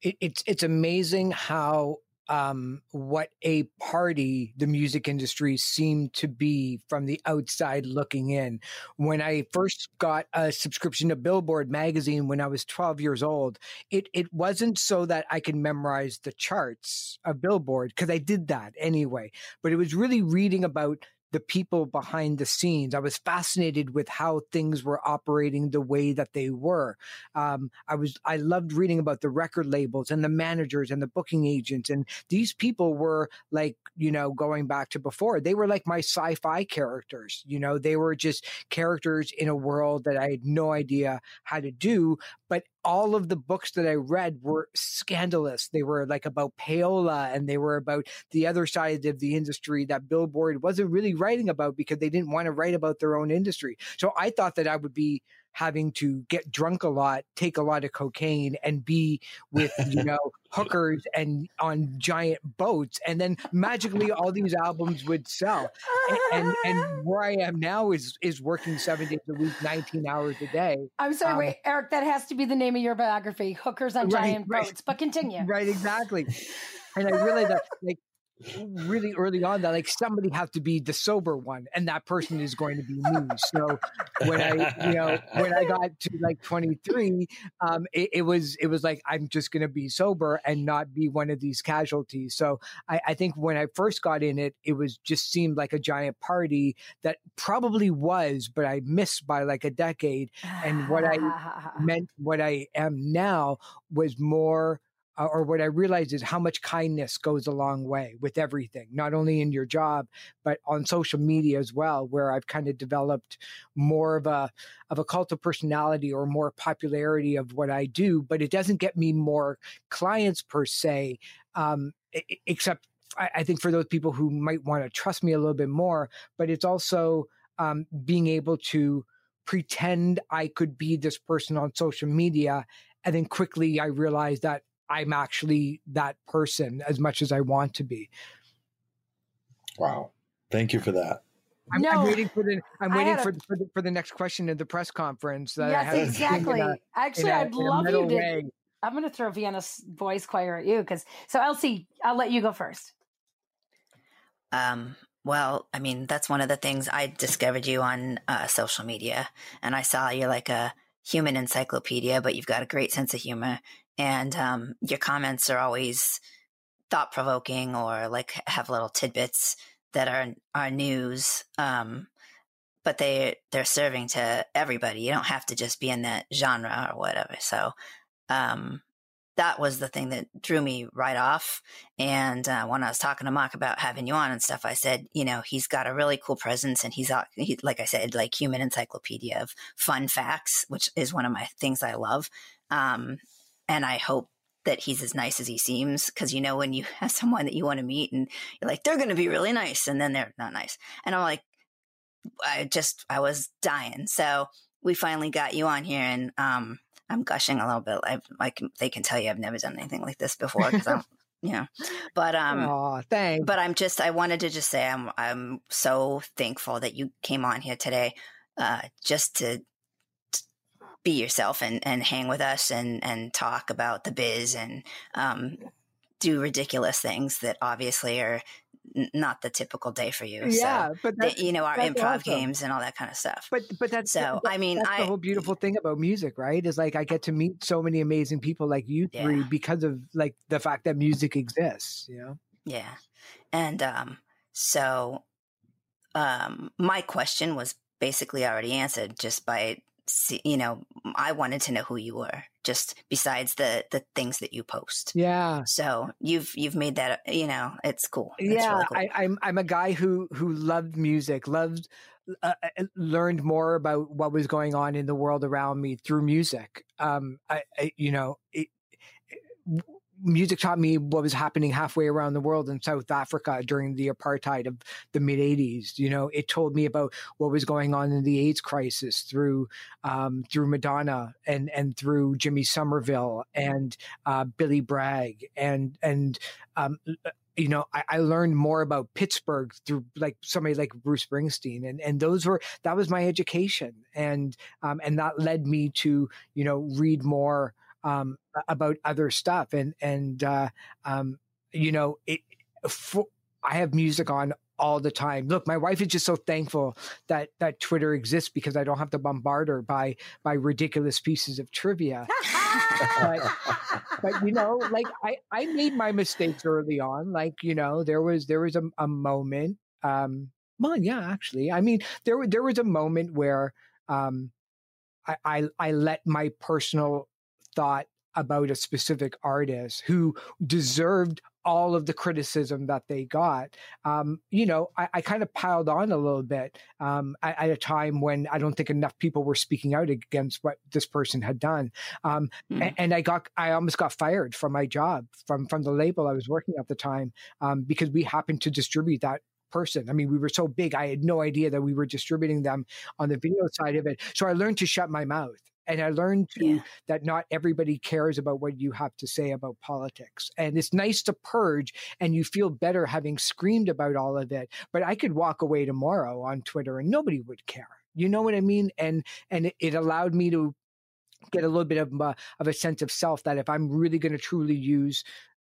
It, it's it's amazing how. Um, what a party the music industry seemed to be from the outside looking in. When I first got a subscription to Billboard magazine when I was twelve years old, it it wasn't so that I could memorize the charts of Billboard, because I did that anyway, but it was really reading about the people behind the scenes. I was fascinated with how things were operating the way that they were. Um, I was, I loved reading about the record labels and the managers and the booking agents. And these people were like, you know, going back to before, they were like my sci-fi characters. You know, they were just characters in a world that I had no idea how to do. But all of the books that I read were scandalous. They were like about payola, and they were about the other side of the industry that Billboard wasn't really writing about because they didn't want to write about their own industry. So I thought that I would be having to get drunk a lot, take a lot of cocaine, and be with, you know, hookers and on giant boats. And then magically all these albums would sell. And, and, and where I am now is is working seven days a week, nineteen hours a day. I'm sorry, um, wait, Eric, that has to be the name of your biography, Hookers on right, Giant right, Boats, but continue. Right, exactly. And I realized that, like, really early on that like somebody had to be the sober one, and that person is going to be me. So when I, you know, when I got to like twenty-three, um, it, it was, it was like, I'm just going to be sober and not be one of these casualties. So I, I think when I first got in it, it was just seemed like a giant party that probably was, but I missed by like a decade. And what I meant, what I am now was more, Uh, or what I realized is how much kindness goes a long way with everything, not only in your job, but on social media as well, where I've kind of developed more of a of a cult of personality or more popularity of what I do. But it doesn't get me more clients per se, um, except I, I think for those people who might want to trust me a little bit more. But it's also um, being able to pretend I could be this person on social media. And then quickly I realized that I'm actually that person as much as I want to be. Wow. Thank you for that. I'm, no. I'm waiting for the I'm waiting a, for, for, the, for the next question in the press conference. That yes, I exactly. A, Actually, a, I'd love you to. Way. I'm going to throw Vienna's voice choir at you because. So, Elsie, I'll let you go first. Um. Well, I mean, that's one of the things I discovered you on uh, social media, and I saw you're like a human encyclopedia, but you've got a great sense of humor, and um, your comments are always thought provoking or like have little tidbits that are are news, um, but they they're serving to everybody. You don't have to just be in that genre or whatever. So um, that was the thing that drew me right off. And uh, when I was talking to Mark about having you on and stuff, I said, you know, he's got a really cool presence, and he's he, like I said, like human encyclopedia of fun facts, which is one of my things I love. Um, and I hope that he's as nice as he seems, because, you know, when you have someone that you want to meet and you're like, they're going to be really nice, and then they're not nice. And I'm like, I just, I was dying. So we finally got you on here, and um, I'm gushing a little bit. I, like they can tell you I've never done anything like this before, because I'm, you know, but um, Aww, thanks. But I'm just, I wanted to just say I'm, I'm so thankful that you came on here today, uh, just to be yourself and, and hang with us and, and talk about the biz and um, do ridiculous things that obviously are n- not the typical day for you. Yeah, so, but the, you know, our improv awesome. games and all that kind of stuff. But but that's so. That, I mean, that's I, the whole beautiful thing about music, right? Is like I get to meet so many amazing people like you three yeah. because of like the fact that music exists. You know. Yeah, and um, so um, my question was basically already answered just by. See, you know, I wanted to know who you were, just besides the the things that you post. Yeah. So you've you've made that, you know, it's cool. It's yeah. Really cool. I, I'm I'm a guy who who loved music, loved uh, learned more about what was going on in the world around me through music. Um, I, I you know, it, it, music taught me what was happening halfway around the world in South Africa during the apartheid of the mid eighties. You know, it told me about what was going on in the AIDS crisis through, um, through Madonna and, and through Jimmy Somerville and, uh, Billy Bragg and, and, um, you know, I, I learned more about Pittsburgh through like somebody like Bruce Springsteen, and and those were that was my education, and um, and that led me to, you know, read more um, about other stuff. And, and, uh, um, you know, it, for, I have music on all the time. Look, my wife is just so thankful that, that Twitter exists, because I don't have to bombard her by, by ridiculous pieces of trivia. but, but, you know, like I, I made my mistakes early on. Like, you know, there was, there was a, a moment, um, well, yeah, actually, I mean, there was, there was a moment where, um, I, I, I let my personal thought about a specific artist who deserved all of the criticism that they got. Um, you know, I, I kind of piled on a little bit um, at, at a time when I don't think enough people were speaking out against what this person had done. Um, mm. and, and I got, I almost got fired from my job from, from the label I was working at the time, um, because we happened to distribute that person. I mean, we were so big, I had no idea that we were distributing them on the video side of it. So I learned to shut my mouth. And I learned too, yeah. that not everybody cares about what you have to say about politics. And it's nice to purge, and you feel better having screamed about all of it. But I could walk away tomorrow on Twitter and nobody would care. You know what I mean? And and it allowed me to get a little bit of a, of a sense of self, that if I'm really going to truly use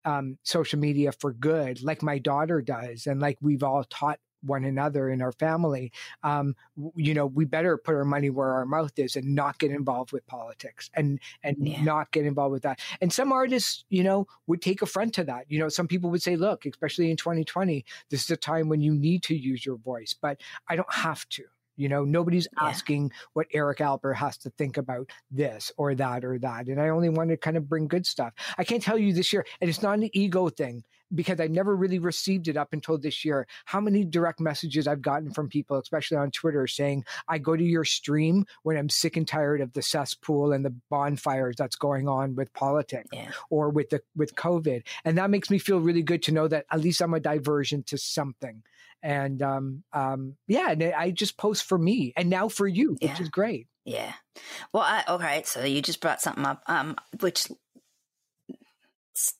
um, social media for good, like my daughter does, and like we've all taught one another in our family, um, you know, we better put our money where our mouth is and not get involved with politics and, and yeah. not get involved with that. And some artists, you know, would take affront to that. You know, some people would say, look, especially in twenty twenty, this is a time when you need to use your voice, but I don't have to. You know, nobody's asking yeah. what Eric Alper has to think about this or that or that. And I only want to kind of bring good stuff. I can't tell you this year, and it's not an ego thing, because I never really received it up until this year, how many direct messages I've gotten from people, especially on Twitter, saying, I go to your stream when I'm sick and tired of the cesspool and the bonfires that's going on with politics yeah. or with the with COVID. And that makes me feel really good to know that at least I'm a diversion to something. And um, um, yeah, and I just post for me and now for you, yeah. which is great. Yeah. Well, I, okay. So you just brought something up, um, which,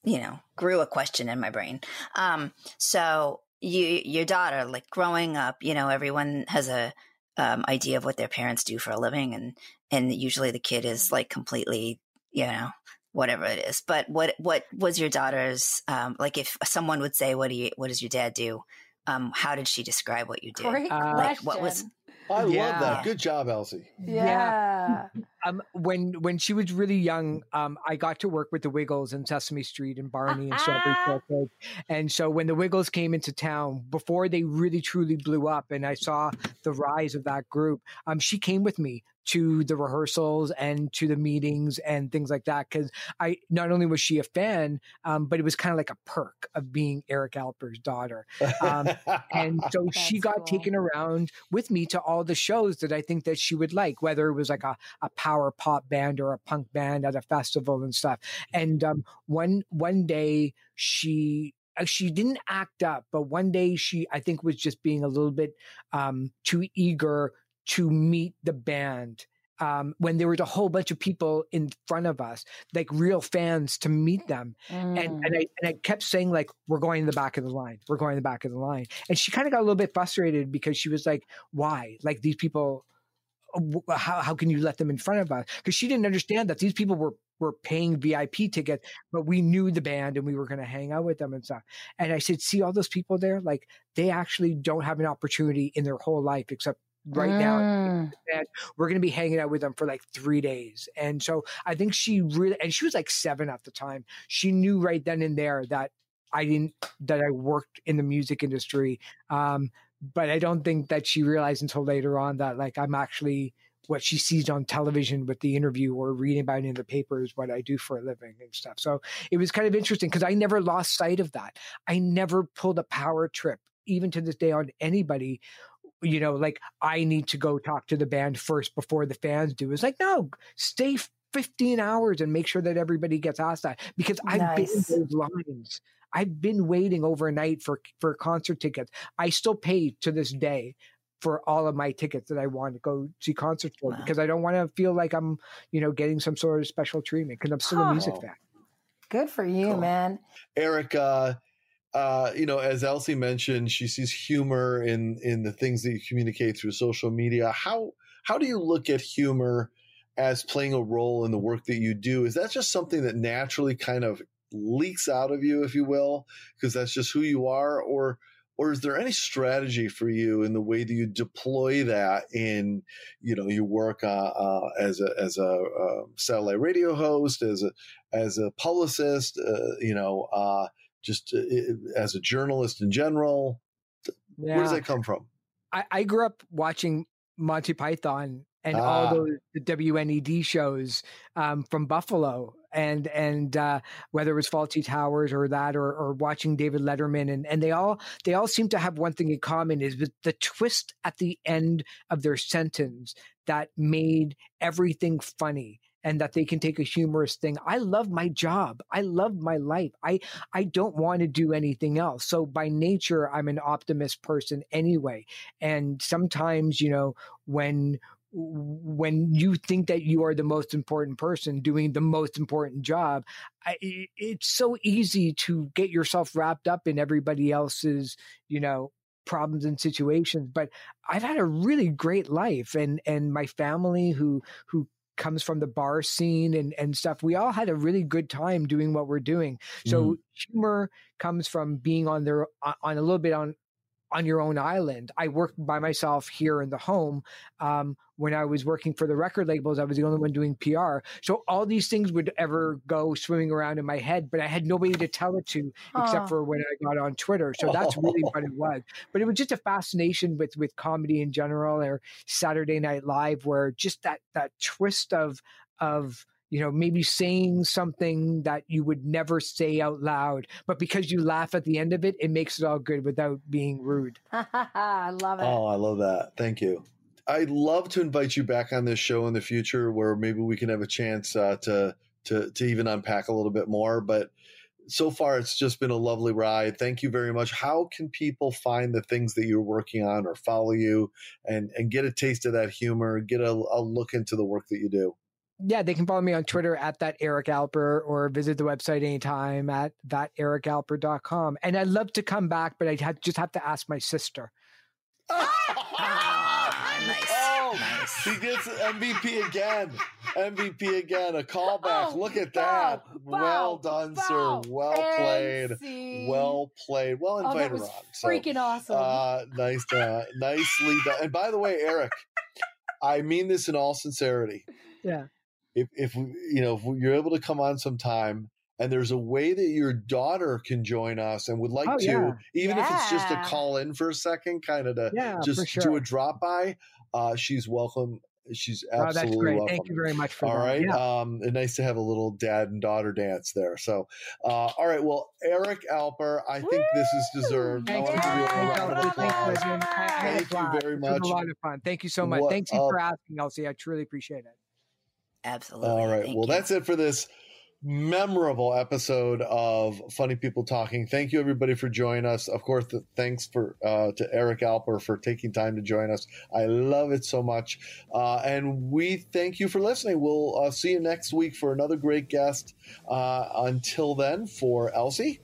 you know, grew a question in my brain. Um, so you, your daughter, like growing up, you know, everyone has a um, idea of what their parents do for a living, and and usually the kid is like completely, you know, whatever it is. But what what was your daughter's um, like? If someone would say, "What do you? What does your dad do?" Um, how did she describe what you did? Great uh, like, what was? I yeah. love that. Good job, Elsie. Yeah. yeah. Um, when when she was really young, um, I got to work with the Wiggles and Sesame Street and Barney and Strawberry Shortcake. And so when the Wiggles came into town, before they really truly blew up, and I saw the rise of that group, um, she came with me to the rehearsals and to the meetings and things like that, because I not only was she a fan, um, but it was kind of like a perk of being Eric Alper's daughter. Um, and so That's she got cool. taken around with me to all the shows that I think that she would like, whether it was like a, a power pop band or a punk band at a festival and stuff. And um, one one day she. She didn't act up, but one day she, I think, was just being a little bit um, too eager to meet the band um, when there was a whole bunch of people in front of us, like real fans, to meet them. Mm. And, and, I, and I kept saying, like, we're going to the back of the line. We're going to the back of the line. And she kind of got a little bit frustrated because she was like, why? Like, these people, how, how can you let them in front of us? Because she didn't understand that these people were were paying V I P tickets, but we knew the band and we were going to hang out with them and stuff. And I said, see all those people there? Like, they actually don't have an opportunity in their whole life, except right mm. now. And we're going to be hanging out with them for like three days. And so I think she really, and she was like seven at the time. She knew right then and there that I didn't, that I worked in the music industry. Um, but I don't think that she realized until later on that, like, I'm actually, what she sees on television with the interview or reading about it in the paper is what I do for a living and stuff. So it was kind of interesting because I never lost sight of that. I never pulled a power trip, even to this day, on anybody. You know, like, I need to go talk to the band first before the fans do. It's like, no, stay fifteen hours and make sure that everybody gets asked that, because I've nice. been in those lines. I've been waiting overnight for, for concert tickets. I still pay to this day for all of my tickets that I want to go see concerts for, wow. because I don't want to feel like I'm, you know, getting some sort of special treatment, because I'm still oh. a music fan. Good for you, cool. man. Eric, uh, uh, you know, as Elsie mentioned, she sees humor in in the things that you communicate through social media. How how do you look at humor as playing a role in the work that you do? Is that just something that naturally kind of leaks out of you, if you will, because that's just who you are? Or Or is there any strategy for you in the way that you deploy that in, you know, you work uh, uh, as a as a uh, satellite radio host, as a as a publicist, uh, you know, uh, just uh, as a journalist in general? Yeah. Where does that come from? I, I grew up watching Monty Python and ah. all those W N E D shows um, from Buffalo. And, and, uh, whether it was Fawlty Towers or that, or, or watching David Letterman, and, and they all, they all seem to have one thing in common, is with the twist at the end of their sentence that made everything funny, and that they can take a humorous thing. I love my job. I love my life. I, I don't want to do anything else. So by nature, I'm an optimist person anyway. And sometimes, you know, when, when you think that you are the most important person doing the most important job, I, it's so easy to get yourself wrapped up in everybody else's, you know, problems and situations. But I've had a really great life, and, and my family who, who comes from the bar scene and, and stuff, we all had a really good time doing what we're doing. So mm. humor comes from being on their, on a little bit on, on your own island. I worked by myself here in the home. Um, when I was working for the record labels, I was the only one doing P R. So all these things would ever go swimming around in my head, but I had nobody to tell it to Aww. except for when I got on Twitter. So that's really what it was. But it was just a fascination with, with comedy in general, or Saturday Night Live, where just that, that twist of, of, you know, maybe saying something that you would never say out loud, but because you laugh at the end of it, it makes it all good without being rude. I love it. Oh, I love that. Thank you. I'd love to invite you back on this show in the future, where maybe we can have a chance uh, to, to, to even unpack a little bit more. But so far, it's just been a lovely ride. Thank you very much. How can people find the things that you're working on, or follow you, and, and get a taste of that humor, get a, a look into the work that you do? yeah, they can follow me on Twitter at that Eric Alper, or visit the website anytime at that eric alper dot com. And I'd love to come back, but I have, just have to ask my sister. Oh, nice. Oh, nice. He gets M V P again. M V P again. A callback. Oh, Look at that. Bow, well done, bow, sir. Well played. Elsie. Well played. Well invited. Oh, that was on. Freaking so, awesome. Uh, nice. Uh, nicely done. And by the way, Eric, I mean this in all sincerity. Yeah. If, if you know, if you're able to come on sometime, and there's a way that your daughter can join us and would like oh, to, yeah. even yeah. if it's just to call in for a second, kind of to yeah, just sure. do a drop by. Uh, she's welcome. She's absolutely oh, that's great. welcome. Thank you very much for all that. All right. Yeah. Um, and nice to have a little dad and daughter dance there. So, uh, all right. Well, Eric Alper, I Woo! think this is deserved. Thank you. Thank you very much. It was a lot of fun. Thank you so much. What, Thanks uh, for asking, Elsie. I truly appreciate it. Absolutely. All right. Thank well, you. That's it for this memorable episode of Funny People Talking. Thank you, everybody, for joining us. Of course, the, thanks for uh, to Eric Alper for taking time to join us. I love it so much. Uh, and we thank you for listening. We'll uh, see you next week for another great guest. Uh, until then, for Elsie.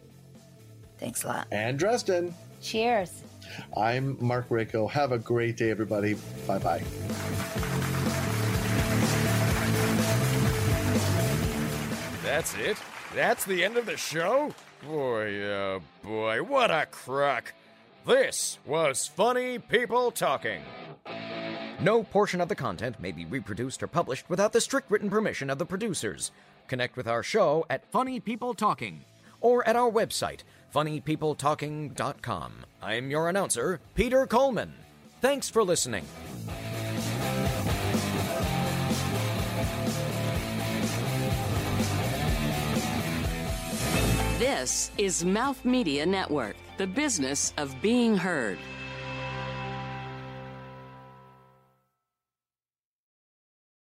Thanks a lot. And Dresden. Cheers. I'm Mark Rako. Have a great day, everybody. Bye-bye. That's it? That's the end of the show? Boy, oh boy, what a crock. This was Funny People Talking. No portion of the content may be reproduced or published without the strict written permission of the producers. Connect with our show at Funny People Talking or at our website, funny people talking dot com. I'm your announcer, Peter Coleman. Thanks for listening. This is Mouth Media Network, the business of being heard.